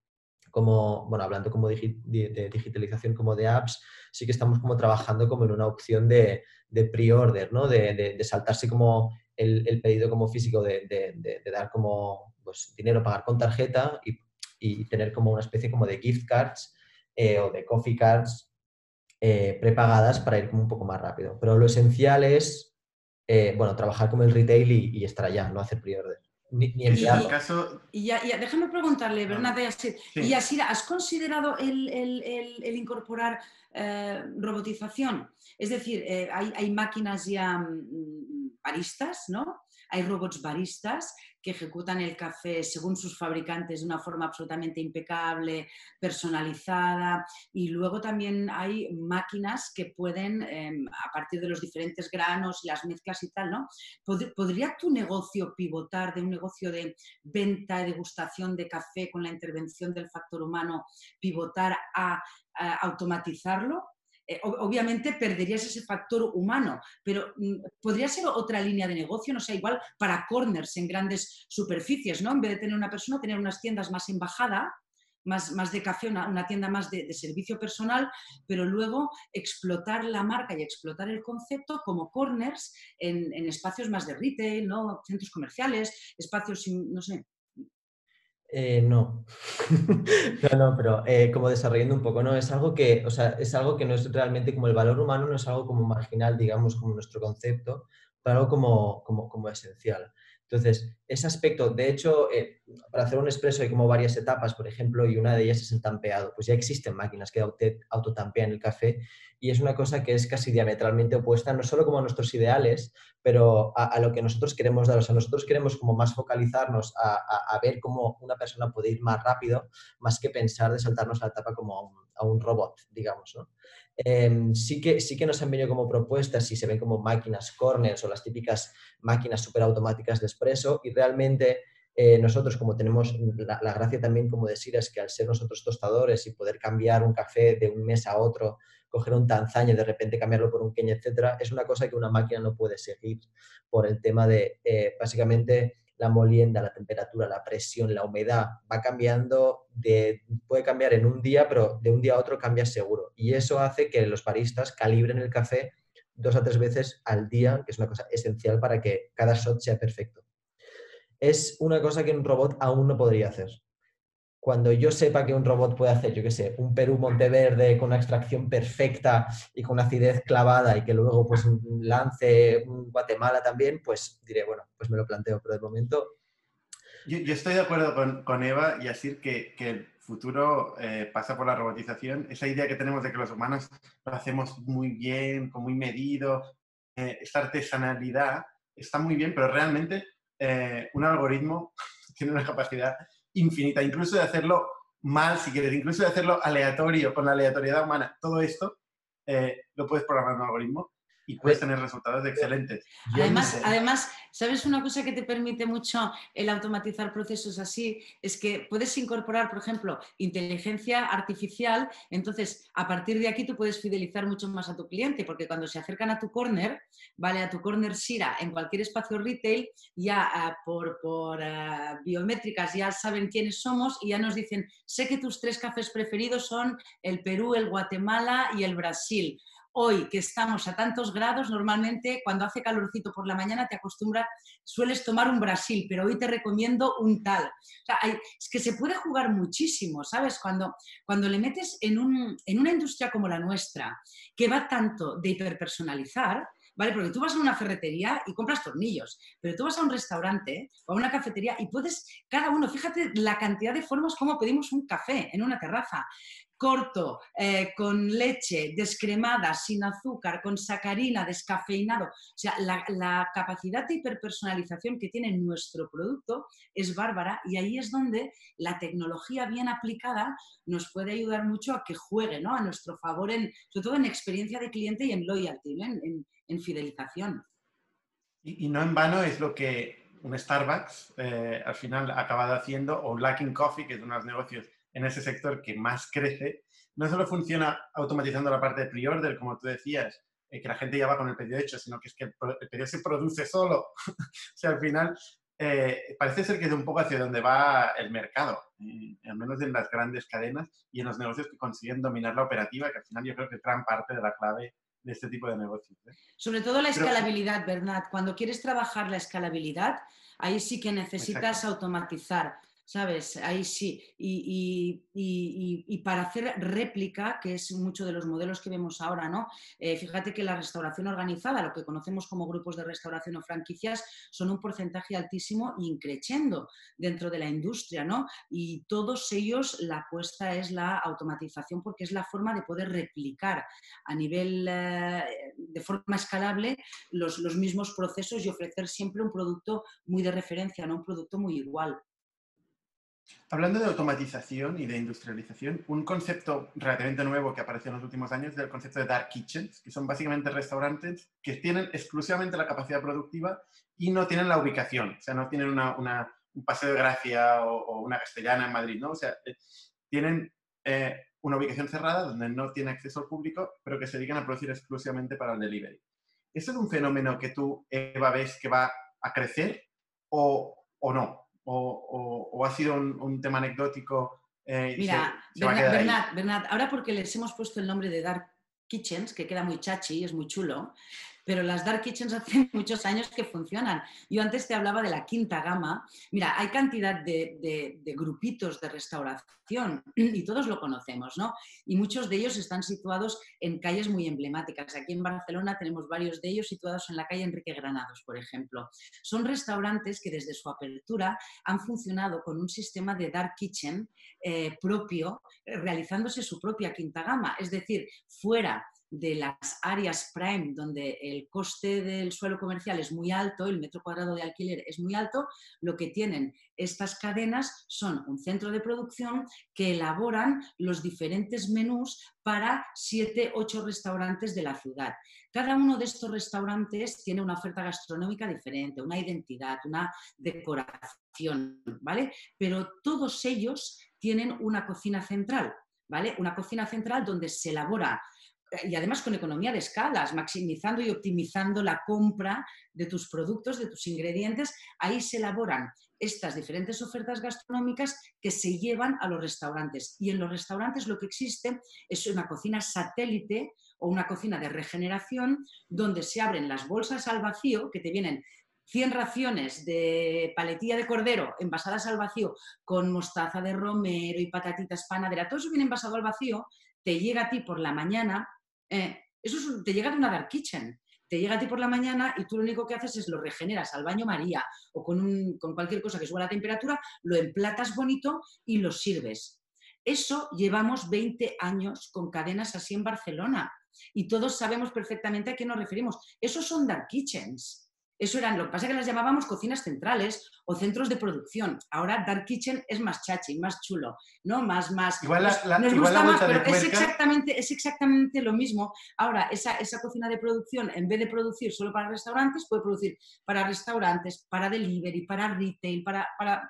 como, bueno, hablando como digi de digitalización como de apps, sí que estamos como trabajando como en una opción de, de pre-order, ¿no? De, de, de saltarse como el, el pedido como físico, de, de, de, de dar como pues, dinero, pagar con tarjeta y, y tener como una especie como de gift cards eh, o de coffee cards eh, prepagadas para ir como un poco más rápido. Pero lo esencial es, eh, bueno, trabajar como el retail y, y estar allá, no hacer pre-order. Ni, ni y, y, caso... y, ya, y ya, déjame preguntarle, Bernat, ah, sí. y Yasir, ¿has considerado el, el, el, el incorporar eh, robotización? Es decir, eh, hay, hay máquinas ya um, baristas, ¿no? Hay robots baristas que ejecutan el café según sus fabricantes de una forma absolutamente impecable, personalizada, y luego también hay máquinas que pueden, eh, a partir de los diferentes granos y las mezclas y tal, ¿no? ¿Podría tu negocio pivotar de un negocio de venta y degustación de café con la intervención del factor humano, pivotar a, a automatizarlo? Obviamente perderías ese factor humano, pero podría ser otra línea de negocio, no sé, igual para corners en grandes superficies, ¿no? En vez de tener una persona, tener unas tiendas más en bajada, más, más de café, una, una tienda más de, de servicio personal, pero luego explotar la marca y explotar el concepto como corners en, en espacios más de retail, ¿no? Centros comerciales, espacios, sin, no sé. Eh, no. no, no, pero eh, como desarrollando un poco, ¿no? Es algo que, o sea, es algo que no es realmente como el valor humano, no es algo como marginal, digamos, como nuestro concepto, pero algo como, como, como esencial. Entonces, ese aspecto, de hecho, eh, para hacer un expreso hay como varias etapas, por ejemplo, y una de ellas es el tampeado. Pues ya existen máquinas que autotampean el café y es una cosa que es casi diametralmente opuesta, no solo como a nuestros ideales, pero a, a lo que nosotros queremos dar. O sea, nosotros queremos como más focalizarnos a, a, a ver cómo una persona puede ir más rápido, más que pensar de saltarnos a la etapa como a un, a un robot, digamos, ¿no? Eh, sí, que, sí que nos han venido como propuestas y se ven como máquinas corners o las típicas máquinas superautomáticas de espresso y realmente eh, nosotros como tenemos la, la gracia también como de Sira es que al ser nosotros tostadores y poder cambiar un café de un mes a otro, coger un tanzaño y de repente cambiarlo por un queño, etcétera, es una cosa que una máquina no puede seguir por el tema de eh, básicamente la molienda, la temperatura, la presión, la humedad, va cambiando, de, puede cambiar en un día, pero de un día a otro cambia seguro. Y eso hace que los baristas calibren el café dos a tres veces al día, que es una cosa esencial para que cada shot sea perfecto. Es una cosa que un robot aún no podría hacer. Cuando yo sepa que un robot puede hacer, yo qué sé, un Perú Monteverde con una extracción perfecta y con una acidez clavada y que luego pues lance un Guatemala también, pues diré, bueno, pues me lo planteo, pero de momento... Yo, yo estoy de acuerdo con, con Eva y decir que, que el futuro eh, pasa por la robotización. Esa idea que tenemos de que los humanos lo hacemos muy bien, con muy medido, eh, esa artesanalidad está muy bien, pero realmente eh, un algoritmo tiene una capacidad... infinita, incluso de hacerlo mal, si quieres, incluso de hacerlo aleatorio, con la aleatoriedad humana. Todo esto eh, lo puedes programar en un algoritmo y puedes tener resultados excelentes. Además, además, ¿sabes una cosa que te permite mucho el automatizar procesos así? Es que puedes incorporar, por ejemplo, inteligencia artificial, entonces a partir de aquí tú puedes fidelizar mucho más a tu cliente, porque cuando se acercan a tu corner, vale, a tu corner Sira, en cualquier espacio retail, ya uh, por, por uh, biométricas ya saben quiénes somos y ya nos dicen, sé que tus tres cafés preferidos son el Perú, el Guatemala y el Brasil. Hoy, que estamos a tantos grados, normalmente cuando hace calorcito por la mañana te acostumbras, sueles tomar un Brasil, pero hoy te recomiendo un tal. O sea, hay, es que se puede jugar muchísimo, ¿sabes? Cuando, cuando le metes en, un, en una industria como la nuestra, que va tanto de hiperpersonalizar, ¿vale? Porque tú vas a una ferretería y compras tornillos, pero tú vas a un restaurante o a una cafetería y puedes, cada uno, fíjate la cantidad de formas como pedimos un café en una terraza. Corto, eh, con leche, descremada, sin azúcar, con sacarina, descafeinado. O sea, la, la capacidad de hiperpersonalización que tiene nuestro producto es bárbara y ahí es donde la tecnología bien aplicada nos puede ayudar mucho a que juegue, ¿no? A nuestro favor, en, sobre todo en experiencia de cliente y en loyalty, ¿no? en, en, en fidelización. Y, y no en vano es lo que un Starbucks eh, al final ha acabado haciendo, o Blacking Coffee, que es uno de los negocios en ese sector que más crece, no solo funciona automatizando la parte de pre-order, como tú decías, eh, que la gente ya va con el pedido hecho, sino que es que el, el pedido se produce solo. O sea, al final, eh, parece ser que es un poco hacia donde va el mercado, eh, al menos en las grandes cadenas y en los negocios que consiguen dominar la operativa, que al final yo creo que gran parte de la clave de este tipo de negocios, ¿eh? Sobre todo la escalabilidad, Pero... Bernat. Cuando quieres trabajar la escalabilidad, ahí sí que necesitas Exacto. automatizar. ¿Sabes? Ahí sí. Y, y, y, y para hacer réplica, que es mucho de los modelos que vemos ahora, ¿no? Eh, fíjate que la restauración organizada, lo que conocemos como grupos de restauración o franquicias, son un porcentaje altísimo y increciendo dentro de la industria, ¿no? Y todos ellos, la apuesta es la automatización, porque es la forma de poder replicar a nivel, eh, de forma escalable, los, los mismos procesos y ofrecer siempre un producto muy de referencia, ¿no? Un producto muy igual. Hablando de automatización y de industrialización, un concepto relativamente nuevo que apareció en los últimos años es el concepto de dark kitchens, que son básicamente restaurantes que tienen exclusivamente la capacidad productiva y no tienen la ubicación, o sea, no tienen una, una, un Paseo de Gracia o, o una Castellana en Madrid, ¿no? O sea, eh, tienen eh, una ubicación cerrada donde no tiene acceso al público, pero que se dedican a producir exclusivamente para el delivery. ¿Eso es un fenómeno que tú, Eva, ves que va a crecer o, o no? O, o, o ha sido un, un tema anecdótico Eh, Mira, se, se Bernat, Bernat, Bernat, ahora porque les hemos puesto el nombre de Dark Kitchens, que queda muy chachi, es muy chulo, pero las Dark Kitchens hace muchos años que funcionan. Yo antes te hablaba de la quinta gama. Mira, hay cantidad de, de, de grupitos de restauración y todos lo conocemos, ¿no? Y muchos de ellos están situados en calles muy emblemáticas. Aquí en Barcelona tenemos varios de ellos situados en la calle Enrique Granados, por ejemplo. Son restaurantes que desde su apertura han funcionado con un sistema de Dark Kitchen eh, propio, realizándose su propia quinta gama. Es decir, fuera de las áreas prime donde el coste del suelo comercial es muy alto, el metro cuadrado de alquiler es muy alto, lo que tienen estas cadenas son un centro de producción que elaboran los diferentes menús para siete, ocho restaurantes de la ciudad. Cada uno de estos restaurantes tiene una oferta gastronómica diferente, una identidad, una decoración, ¿vale? Pero todos ellos tienen una cocina central, ¿vale? Una cocina central donde se elabora y además con economía de escalas, maximizando y optimizando la compra de tus productos, de tus ingredientes. Ahí se elaboran estas diferentes ofertas gastronómicas que se llevan a los restaurantes. Y en los restaurantes lo que existe es una cocina satélite o una cocina de regeneración donde se abren las bolsas al vacío que te vienen cien raciones de paletilla de cordero envasadas al vacío con mostaza de romero y patatitas panadera. Todo eso viene envasado al vacío, te llega a ti por la mañana. Eh, eso es, te llega de una dark kitchen, te llega a ti por la mañana y tú lo único que haces es lo regeneras al baño María o con, un, con cualquier cosa que suba la temperatura, lo emplatas bonito y lo sirves. Eso llevamos veinte años con cadenas así en Barcelona y todos sabemos perfectamente a qué nos referimos. Esos son dark kitchens. Eso eran, lo que pasa es que las llamábamos cocinas centrales o centros de producción. Ahora Dark Kitchen es más chachi, más chulo, ¿no? Más, más... Igual la, la, nos igual gusta la más, pero es exactamente, es exactamente lo mismo. Ahora, esa, esa cocina de producción, en vez de producir solo para restaurantes, puede producir para restaurantes, para delivery, para retail, para, para,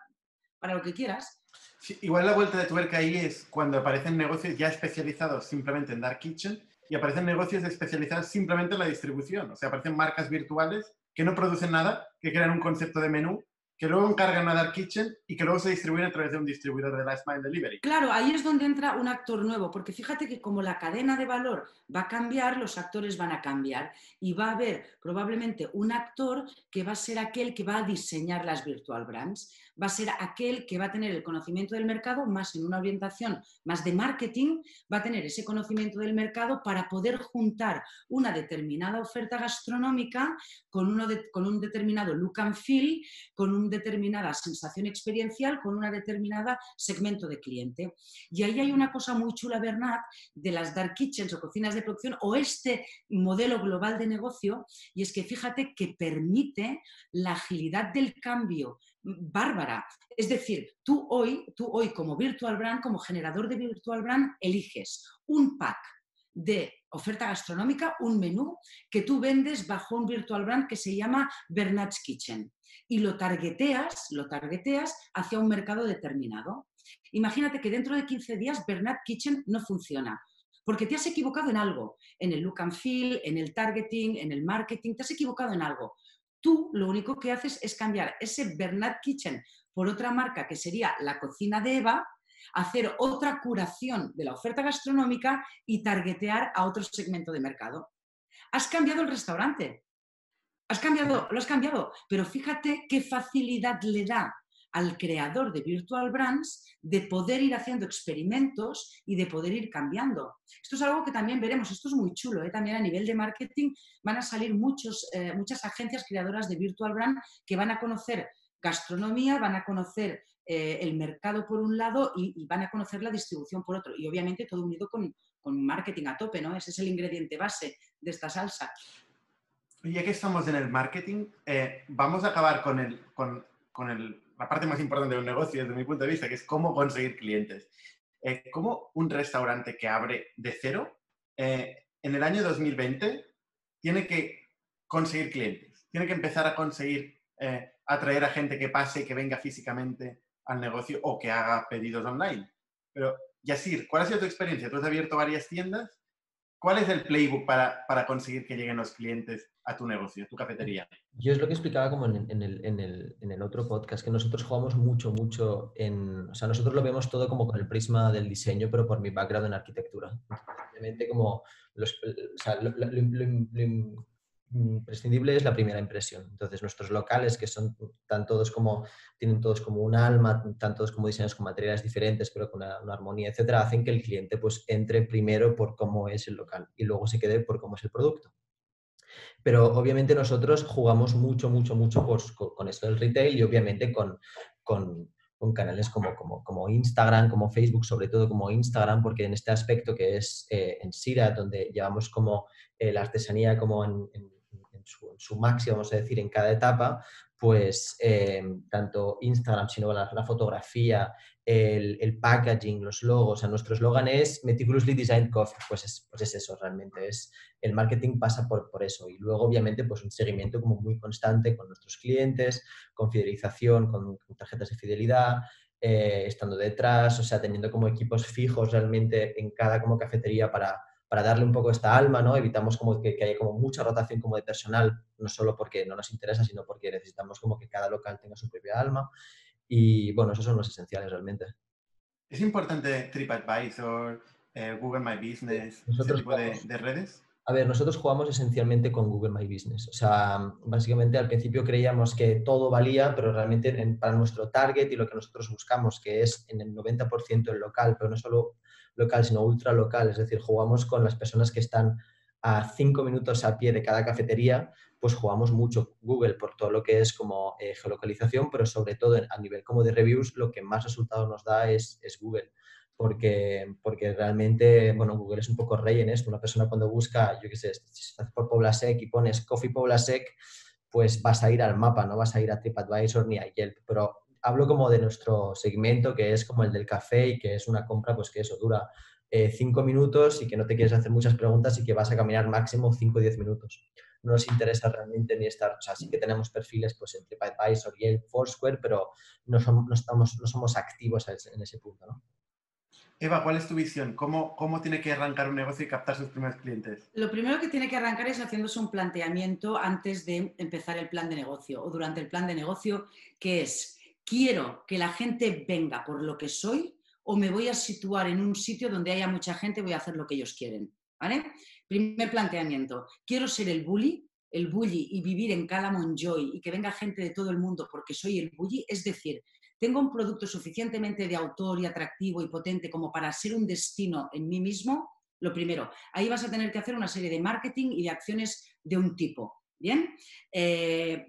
para lo que quieras. Sí, igual la vuelta de tuerca ahí es cuando aparecen negocios ya especializados simplemente en Dark Kitchen y aparecen negocios especializados simplemente en la distribución. O sea, aparecen marcas virtuales que no producen nada, que crean un concepto de menú, que luego encargan a Dark Kitchen y que luego se distribuyen a través de un distribuidor de last mile delivery. Claro, ahí es donde entra un actor nuevo, porque fíjate que como la cadena de valor va a cambiar, los actores van a cambiar y va a haber probablemente un actor que va a ser aquel que va a diseñar las virtual brands, va a ser aquel que va a tener el conocimiento del mercado más en una orientación más de marketing, va a tener ese conocimiento del mercado para poder juntar una determinada oferta gastronómica con, uno de, con un determinado look and feel, con un determinada sensación experiencial con una determinada segmento de cliente. Y ahí hay una cosa muy chula, Bernat, de las dark kitchens o cocinas de producción o este modelo global de negocio, y es que fíjate que permite la agilidad del cambio bárbara. Es decir, tú hoy, tú hoy como virtual brand, como generador de virtual brand, eliges un pack de oferta gastronómica, un menú que tú vendes bajo un virtual brand que se llama Bernat's Kitchen y lo targeteas, lo targeteas hacia un mercado determinado. Imagínate que dentro de quince días Bernat's Kitchen no funciona porque te has equivocado en algo, en el look and feel, en el targeting, en el marketing, te has equivocado en algo. Tú lo único que haces es cambiar ese Bernat's Kitchen por otra marca que sería la cocina de Eva, hacer otra curación de la oferta gastronómica y targetear a otro segmento de mercado. Has cambiado el restaurante, has cambiado, lo has cambiado, pero fíjate qué facilidad le da al creador de virtual brands de poder ir haciendo experimentos y de poder ir cambiando. Esto es algo que también veremos, esto es muy chulo, ¿eh? También a nivel de marketing van a salir muchos, eh, muchas agencias creadoras de virtual brand que van a conocer gastronomía, van a conocer Eh, el mercado por un lado y, y van a conocer la distribución por otro. Y obviamente todo unido con, con marketing a tope, ¿no? Ese es el ingrediente base de esta salsa. Ya que estamos en el marketing, eh, vamos a acabar con, el, con, con el, la parte más importante del negocio desde mi punto de vista, que es cómo conseguir clientes. Eh, ¿Cómo un restaurante que abre de cero eh, en el año dos mil veinte tiene que conseguir clientes? Tiene que empezar a conseguir eh, atraer a gente que pase, que venga físicamente al negocio o que haga pedidos online. Pero, Yasir, ¿cuál ha sido tu experiencia? Tú has abierto varias tiendas. ¿Cuál es el playbook para, para conseguir que lleguen los clientes a tu negocio, a tu cafetería? Yo es lo que explicaba como en, en, el, en, el, en el otro podcast, que nosotros jugamos mucho, mucho en... O sea, nosotros lo vemos todo como con el prisma del diseño, pero por mi background en arquitectura. Obviamente como... Los, o sea, lo, lo, lo, lo imprescindible es la primera impresión. Entonces, nuestros locales, que son tan todos como... Tienen todos como un alma, tan todos como diseños con materiales diferentes, pero con una, una armonía, etcétera, hacen que el cliente pues entre primero por cómo es el local y luego se quede por cómo es el producto. Pero obviamente nosotros jugamos mucho, mucho, mucho pues, con, con esto del retail y obviamente con, con, con canales como, como, como Instagram, como Facebook, sobre todo como Instagram, porque en este aspecto que es eh, en Sira, donde llevamos como eh, la artesanía como en, en, en, su, en su máximo, vamos a decir, en cada etapa, pues eh, tanto Instagram, sino la, la fotografía, el, el packaging, los logos. O sea, nuestro eslogan es meticulously designed coffee. Pues es, pues es eso realmente. Es, el marketing pasa por, por eso. Y luego, obviamente, pues un seguimiento como muy constante con nuestros clientes, con fidelización, con, con tarjetas de fidelidad, eh, estando detrás, o sea, teniendo como equipos fijos realmente en cada como cafetería para... para darle un poco esta alma, ¿no? Evitamos como que, que haya como mucha rotación como de personal, no solo porque no nos interesa, sino porque necesitamos como que cada local tenga su propia alma. Y, bueno, esos son los esenciales realmente. ¿Es importante TripAdvisor, eh, Google My Business, ese tipo de, de redes? A ver, nosotros jugamos esencialmente con Google My Business. O sea, básicamente al principio creíamos que todo valía, pero realmente en, para nuestro target y lo que nosotros buscamos, que es en el noventa por ciento el local, pero no solo local, sino ultra local, es decir, jugamos con las personas que están a cinco minutos a pie de cada cafetería, pues jugamos mucho Google por todo lo que es como eh, geolocalización, pero sobre todo a nivel como de reviews, lo que más resultados nos da es, es Google, porque, porque realmente, bueno, Google es un poco rey en esto. Una persona cuando busca, yo qué sé, si estás por Poblasec y pones Coffee Poblasec, pues vas a ir al mapa, no vas a ir a TripAdvisor ni a Yelp, pero... Hablo como de nuestro segmento, que es como el del café y que es una compra, pues que eso dura eh, cinco minutos y que no te quieres hacer muchas preguntas y que vas a caminar máximo cinco o diez minutos. No nos interesa realmente ni estar, o sea, sí que tenemos perfiles pues en TripAdvisor y el Foursquare, pero no somos, no estamos, no somos activos en ese punto, ¿no? Eva, ¿cuál es tu visión? ¿Cómo, ¿Cómo tiene que arrancar un negocio y captar sus primeros clientes? Lo primero que tiene que arrancar es haciéndose un planteamiento antes de empezar el plan de negocio o durante el plan de negocio, que es... ¿Quiero que la gente venga por lo que soy o me voy a situar en un sitio donde haya mucha gente y voy a hacer lo que ellos quieren? ¿Vale? Primer planteamiento. ¿Quiero ser el bully, el bully y vivir en Cala Montjoi y que venga gente de todo el mundo porque soy el bully? Es decir, ¿tengo un producto suficientemente de autor y atractivo y potente como para ser un destino en mí mismo? Lo primero. Ahí vas a tener que hacer una serie de marketing y de acciones de un tipo. ¿Bien? Eh,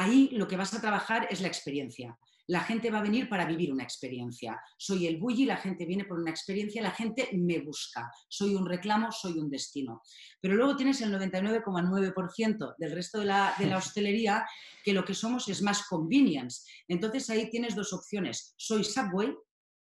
Ahí lo que vas a trabajar es la experiencia. La gente va a venir para vivir una experiencia. Soy el bully, la gente viene por una experiencia, la gente me busca. Soy un reclamo, soy un destino. Pero luego tienes el noventa y nueve coma nueve por ciento del resto de la, de la hostelería, que lo que somos es más convenience. Entonces ahí tienes dos opciones. Soy Subway,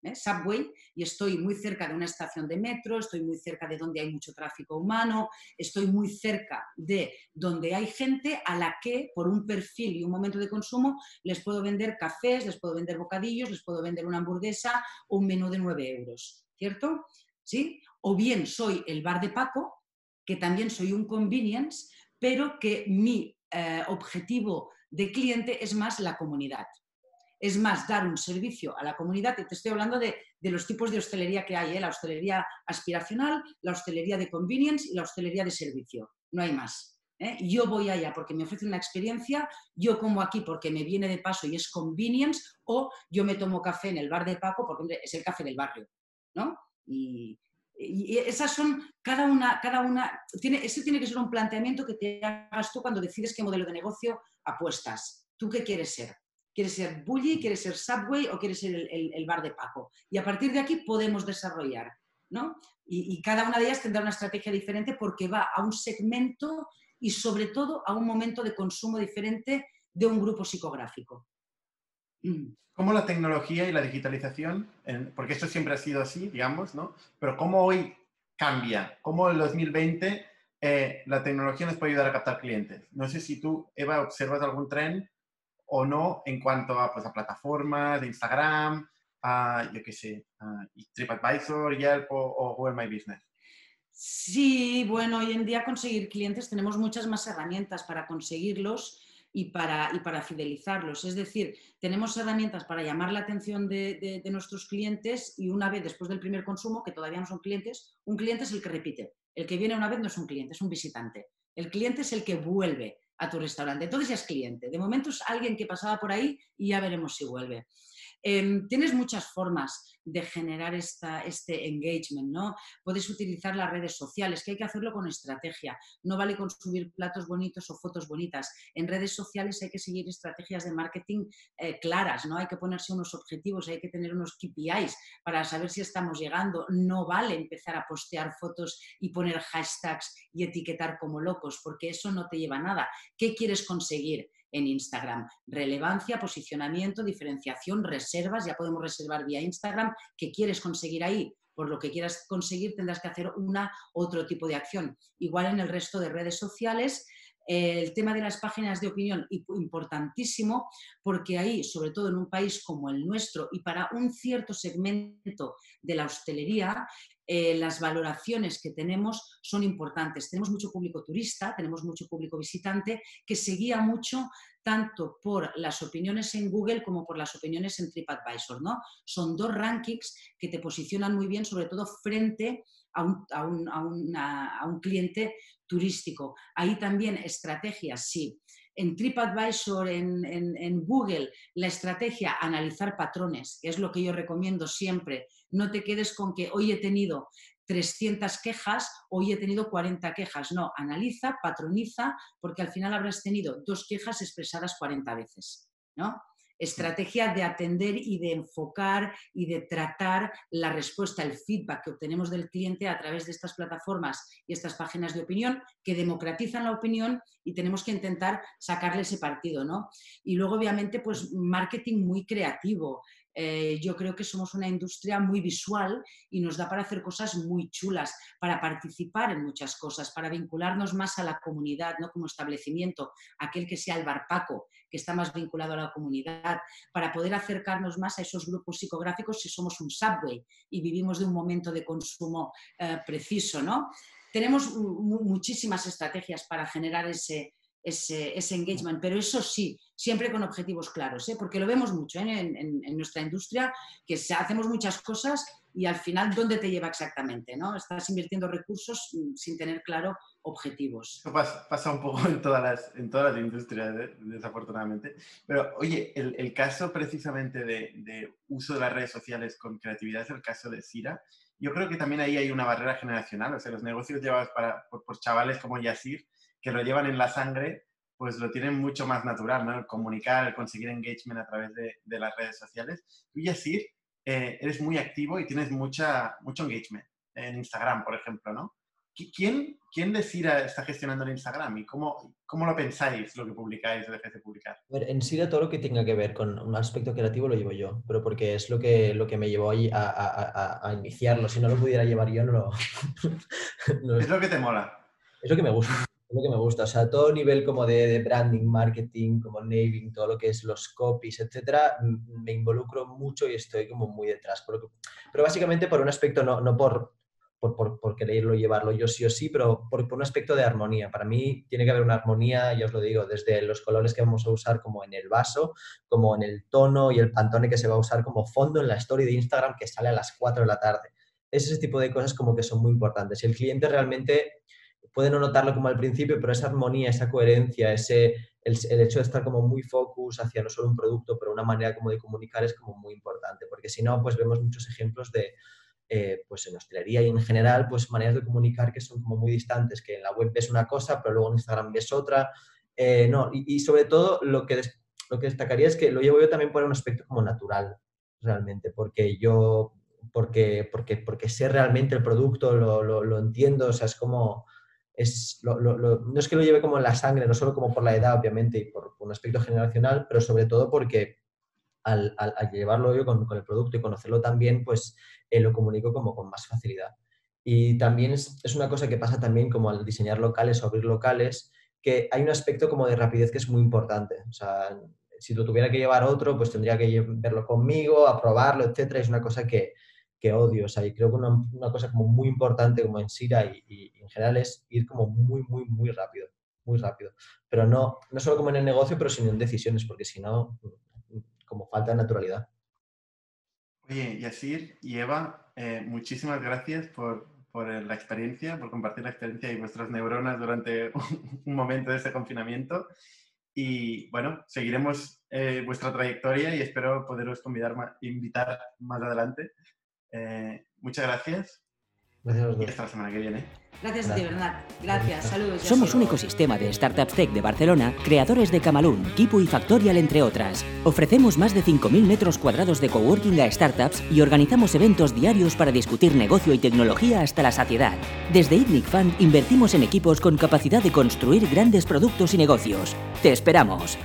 ¿eh? Subway, y estoy muy cerca de una estación de metro, estoy muy cerca de donde hay mucho tráfico humano, estoy muy cerca de donde hay gente a la que por un perfil y un momento de consumo les puedo vender cafés, les puedo vender bocadillos, les puedo vender una hamburguesa o un menú de nueve euros, ¿cierto? ¿Sí? O bien soy el bar de Paco, que también soy un convenience, pero que mi eh, objetivo de cliente es más la comunidad. Es más, dar un servicio a la comunidad. Te estoy hablando de, de los tipos de hostelería que hay, ¿eh? La hostelería aspiracional, la hostelería de convenience y la hostelería de servicio. No hay más, ¿eh? Yo voy allá porque me ofrece una experiencia, yo como aquí porque me viene de paso y es convenience, o yo me tomo café en el bar de Paco porque es el café del barrio, ¿no? Y, y esas son, cada una, cada una, tiene, ese tiene que ser un planteamiento que te hagas tú cuando decides qué modelo de negocio apuestas. ¿Tú qué quieres ser? ¿Quieres ser bully, quieres ser Subway o quieres ser el, el, el bar de Paco? Y a partir de aquí podemos desarrollar, ¿no? Y, y cada una de ellas tendrá una estrategia diferente porque va a un segmento y sobre todo a un momento de consumo diferente de un grupo psicográfico. ¿Cómo la tecnología y la digitalización, porque esto siempre ha sido así, digamos, ¿no? Pero ¿cómo hoy cambia? ¿Cómo el dos mil veinte eh, la tecnología nos puede ayudar a captar clientes? No sé si tú, Eva, observas algún tren o no en cuanto a, pues, a plataformas de Instagram, a, yo qué sé, a TripAdvisor, Yelp o, o Google My Business. Sí, bueno, hoy en día conseguir clientes, tenemos muchas más herramientas para conseguirlos y para, y para fidelizarlos. Es decir, tenemos herramientas para llamar la atención de, de, de nuestros clientes y una vez después del primer consumo, que todavía no son clientes, un cliente es el que repite. El que viene una vez no es un cliente, es un visitante. El cliente es el que vuelve a tu restaurante. Entonces ya es cliente. De momento es alguien que pasaba por ahí y ya veremos si vuelve. Eh, tienes muchas formas de generar esta, este engagement, ¿no? Puedes utilizar las redes sociales, que hay que hacerlo con estrategia. No vale con subir platos bonitos o fotos bonitas. En redes sociales hay que seguir estrategias de marketing eh, claras, ¿no? Hay que ponerse unos objetivos, hay que tener unos K P Is para saber si estamos llegando. No vale empezar a postear fotos y poner hashtags y etiquetar como locos, porque eso no te lleva a nada. ¿Qué quieres conseguir en Instagram? Relevancia, posicionamiento, diferenciación, reservas, ya podemos reservar vía Instagram. ¿Qué quieres conseguir ahí? Por lo que quieras conseguir tendrás que hacer una u otro tipo de acción. Igual en el resto de redes sociales, eh, el tema de las páginas de opinión, importantísimo, porque ahí, sobre todo en un país como el nuestro y para un cierto segmento de la hostelería, Eh, las valoraciones que tenemos son importantes. Tenemos mucho público turista, tenemos mucho público visitante que se guía mucho tanto por las opiniones en Google como por las opiniones en TripAdvisor, ¿no? Son dos rankings que te posicionan muy bien, sobre todo frente a un, a un, a una, a un cliente turístico. Ahí también estrategias, sí. En TripAdvisor, en, en, en Google, la estrategia, analizar patrones, que es lo que yo recomiendo siempre. No te quedes con que hoy he tenido trescientas quejas, hoy he tenido cuarenta quejas. No, analiza, patroniza, porque al final habrás tenido dos quejas expresadas cuarenta veces, ¿no? Estrategia de atender y de enfocar y de tratar la respuesta, el feedback que obtenemos del cliente a través de estas plataformas y estas páginas de opinión que democratizan la opinión y tenemos que intentar sacarle ese partido, ¿no? Y luego, obviamente, pues marketing muy creativo. Eh, yo creo que somos una industria muy visual y nos da para hacer cosas muy chulas, para participar en muchas cosas, para vincularnos más a la comunidad, ¿no? Como establecimiento, aquel que sea el barpaco, que está más vinculado a la comunidad, para poder acercarnos más a esos grupos psicográficos si somos un Subway y vivimos de un momento de consumo eh, preciso, ¿no? Tenemos muchísimas estrategias para generar ese... Ese, ese engagement, pero eso sí, siempre con objetivos claros, ¿eh? Porque lo vemos mucho, ¿eh? en, en, en nuestra industria, que se, hacemos muchas cosas y al final, ¿dónde te lleva exactamente, ¿no? Estás invirtiendo recursos sin tener claro objetivos. Eso pasa, pasa un poco en todas las, en todas las industrias, ¿eh? Desafortunadamente. Pero, oye, el, el caso precisamente de, de uso de las redes sociales con creatividad es el caso de Sira. Yo creo que también ahí hay una barrera generacional, o sea, los negocios llevados para, por, por chavales como Yasir, que lo llevan en la sangre, pues lo tienen mucho más natural, ¿no? El comunicar, el conseguir engagement a través de, de las redes sociales. Tú, Yasir, eh, eres muy activo y tienes mucha, mucho engagement en Instagram, por ejemplo, ¿no? ¿Quién, quién de Sira está gestionando el Instagram y cómo, cómo lo pensáis, lo que publicáis o dejáis de publicar? A ver, en Sira todo lo que tenga que ver con un aspecto creativo lo llevo yo, pero porque es lo que, lo que me llevó a, a, a, a iniciarlo. Si no lo pudiera llevar yo, no lo... no... Es lo que te mola. Es lo que me gusta. Es lo que me gusta, o sea, todo nivel como de, de branding, marketing, como naming, todo lo que es los copies, etcétera, me involucro mucho y estoy como muy detrás. Pero, pero básicamente por un aspecto, no, no por, por, por, por quererlo llevarlo yo sí o sí, pero por, por un aspecto de armonía. Para mí tiene que haber una armonía, ya os lo digo, desde los colores que vamos a usar como en el vaso, como en el tono y el pantone que se va a usar como fondo en la story de Instagram que sale a las cuatro de la tarde. Ese tipo de cosas como que son muy importantes. El cliente realmente... puede no notarlo como al principio, pero esa armonía, esa coherencia, ese, el, el hecho de estar como muy focus hacia no solo un producto, pero una manera como de comunicar es como muy importante, porque si no, pues vemos muchos ejemplos de, eh, pues en hostelería y en general, pues maneras de comunicar que son como muy distantes, que en la web ves una cosa, pero luego en Instagram ves otra, eh, no, y, y sobre todo lo que, des, lo que destacaría es que lo llevo yo también por un aspecto como natural, realmente, porque yo, porque, porque, porque sé realmente el producto, lo, lo, lo entiendo, o sea, es como... Es lo, lo, lo, no es que lo lleve como en la sangre, no solo como por la edad, obviamente, y por, por un aspecto generacional, pero sobre todo porque al, al, al llevarlo yo con, con el producto y conocerlo también, pues eh, lo comunico como con más facilidad. Y también es, es una cosa que pasa también como al diseñar locales o abrir locales, que hay un aspecto como de rapidez que es muy importante. O sea, si lo tuviera que llevar otro, pues tendría que verlo conmigo, aprobarlo, etcétera. Es una cosa que, que odio. O sea, y creo que una, una cosa como muy importante como en Sira y, y en general es ir como muy, muy, muy rápido. Muy rápido. Pero no, no solo como en el negocio, pero sino en decisiones, porque si no, como falta de naturalidad. Oye, Yasir y Eva, eh, muchísimas gracias por, por la experiencia, por compartir la experiencia y vuestras neuronas durante un, un momento de este confinamiento. Y bueno, seguiremos eh, vuestra trayectoria y espero poderos convidar, invitar más adelante. Eh, muchas gracias. Gracias a los dos. Y hasta la semana que viene. Gracias a ti, Bernat. Gracias, saludos. Somos un ecosistema de startups tech de Barcelona, creadores de Camalún, Kipu y Factorial, entre otras. Ofrecemos más de cinco mil metros cuadrados de coworking a startups y organizamos eventos diarios para discutir negocio y tecnología hasta la saciedad. Desde INNIC Fund invertimos en equipos con capacidad de construir grandes productos y negocios. ¡Te esperamos!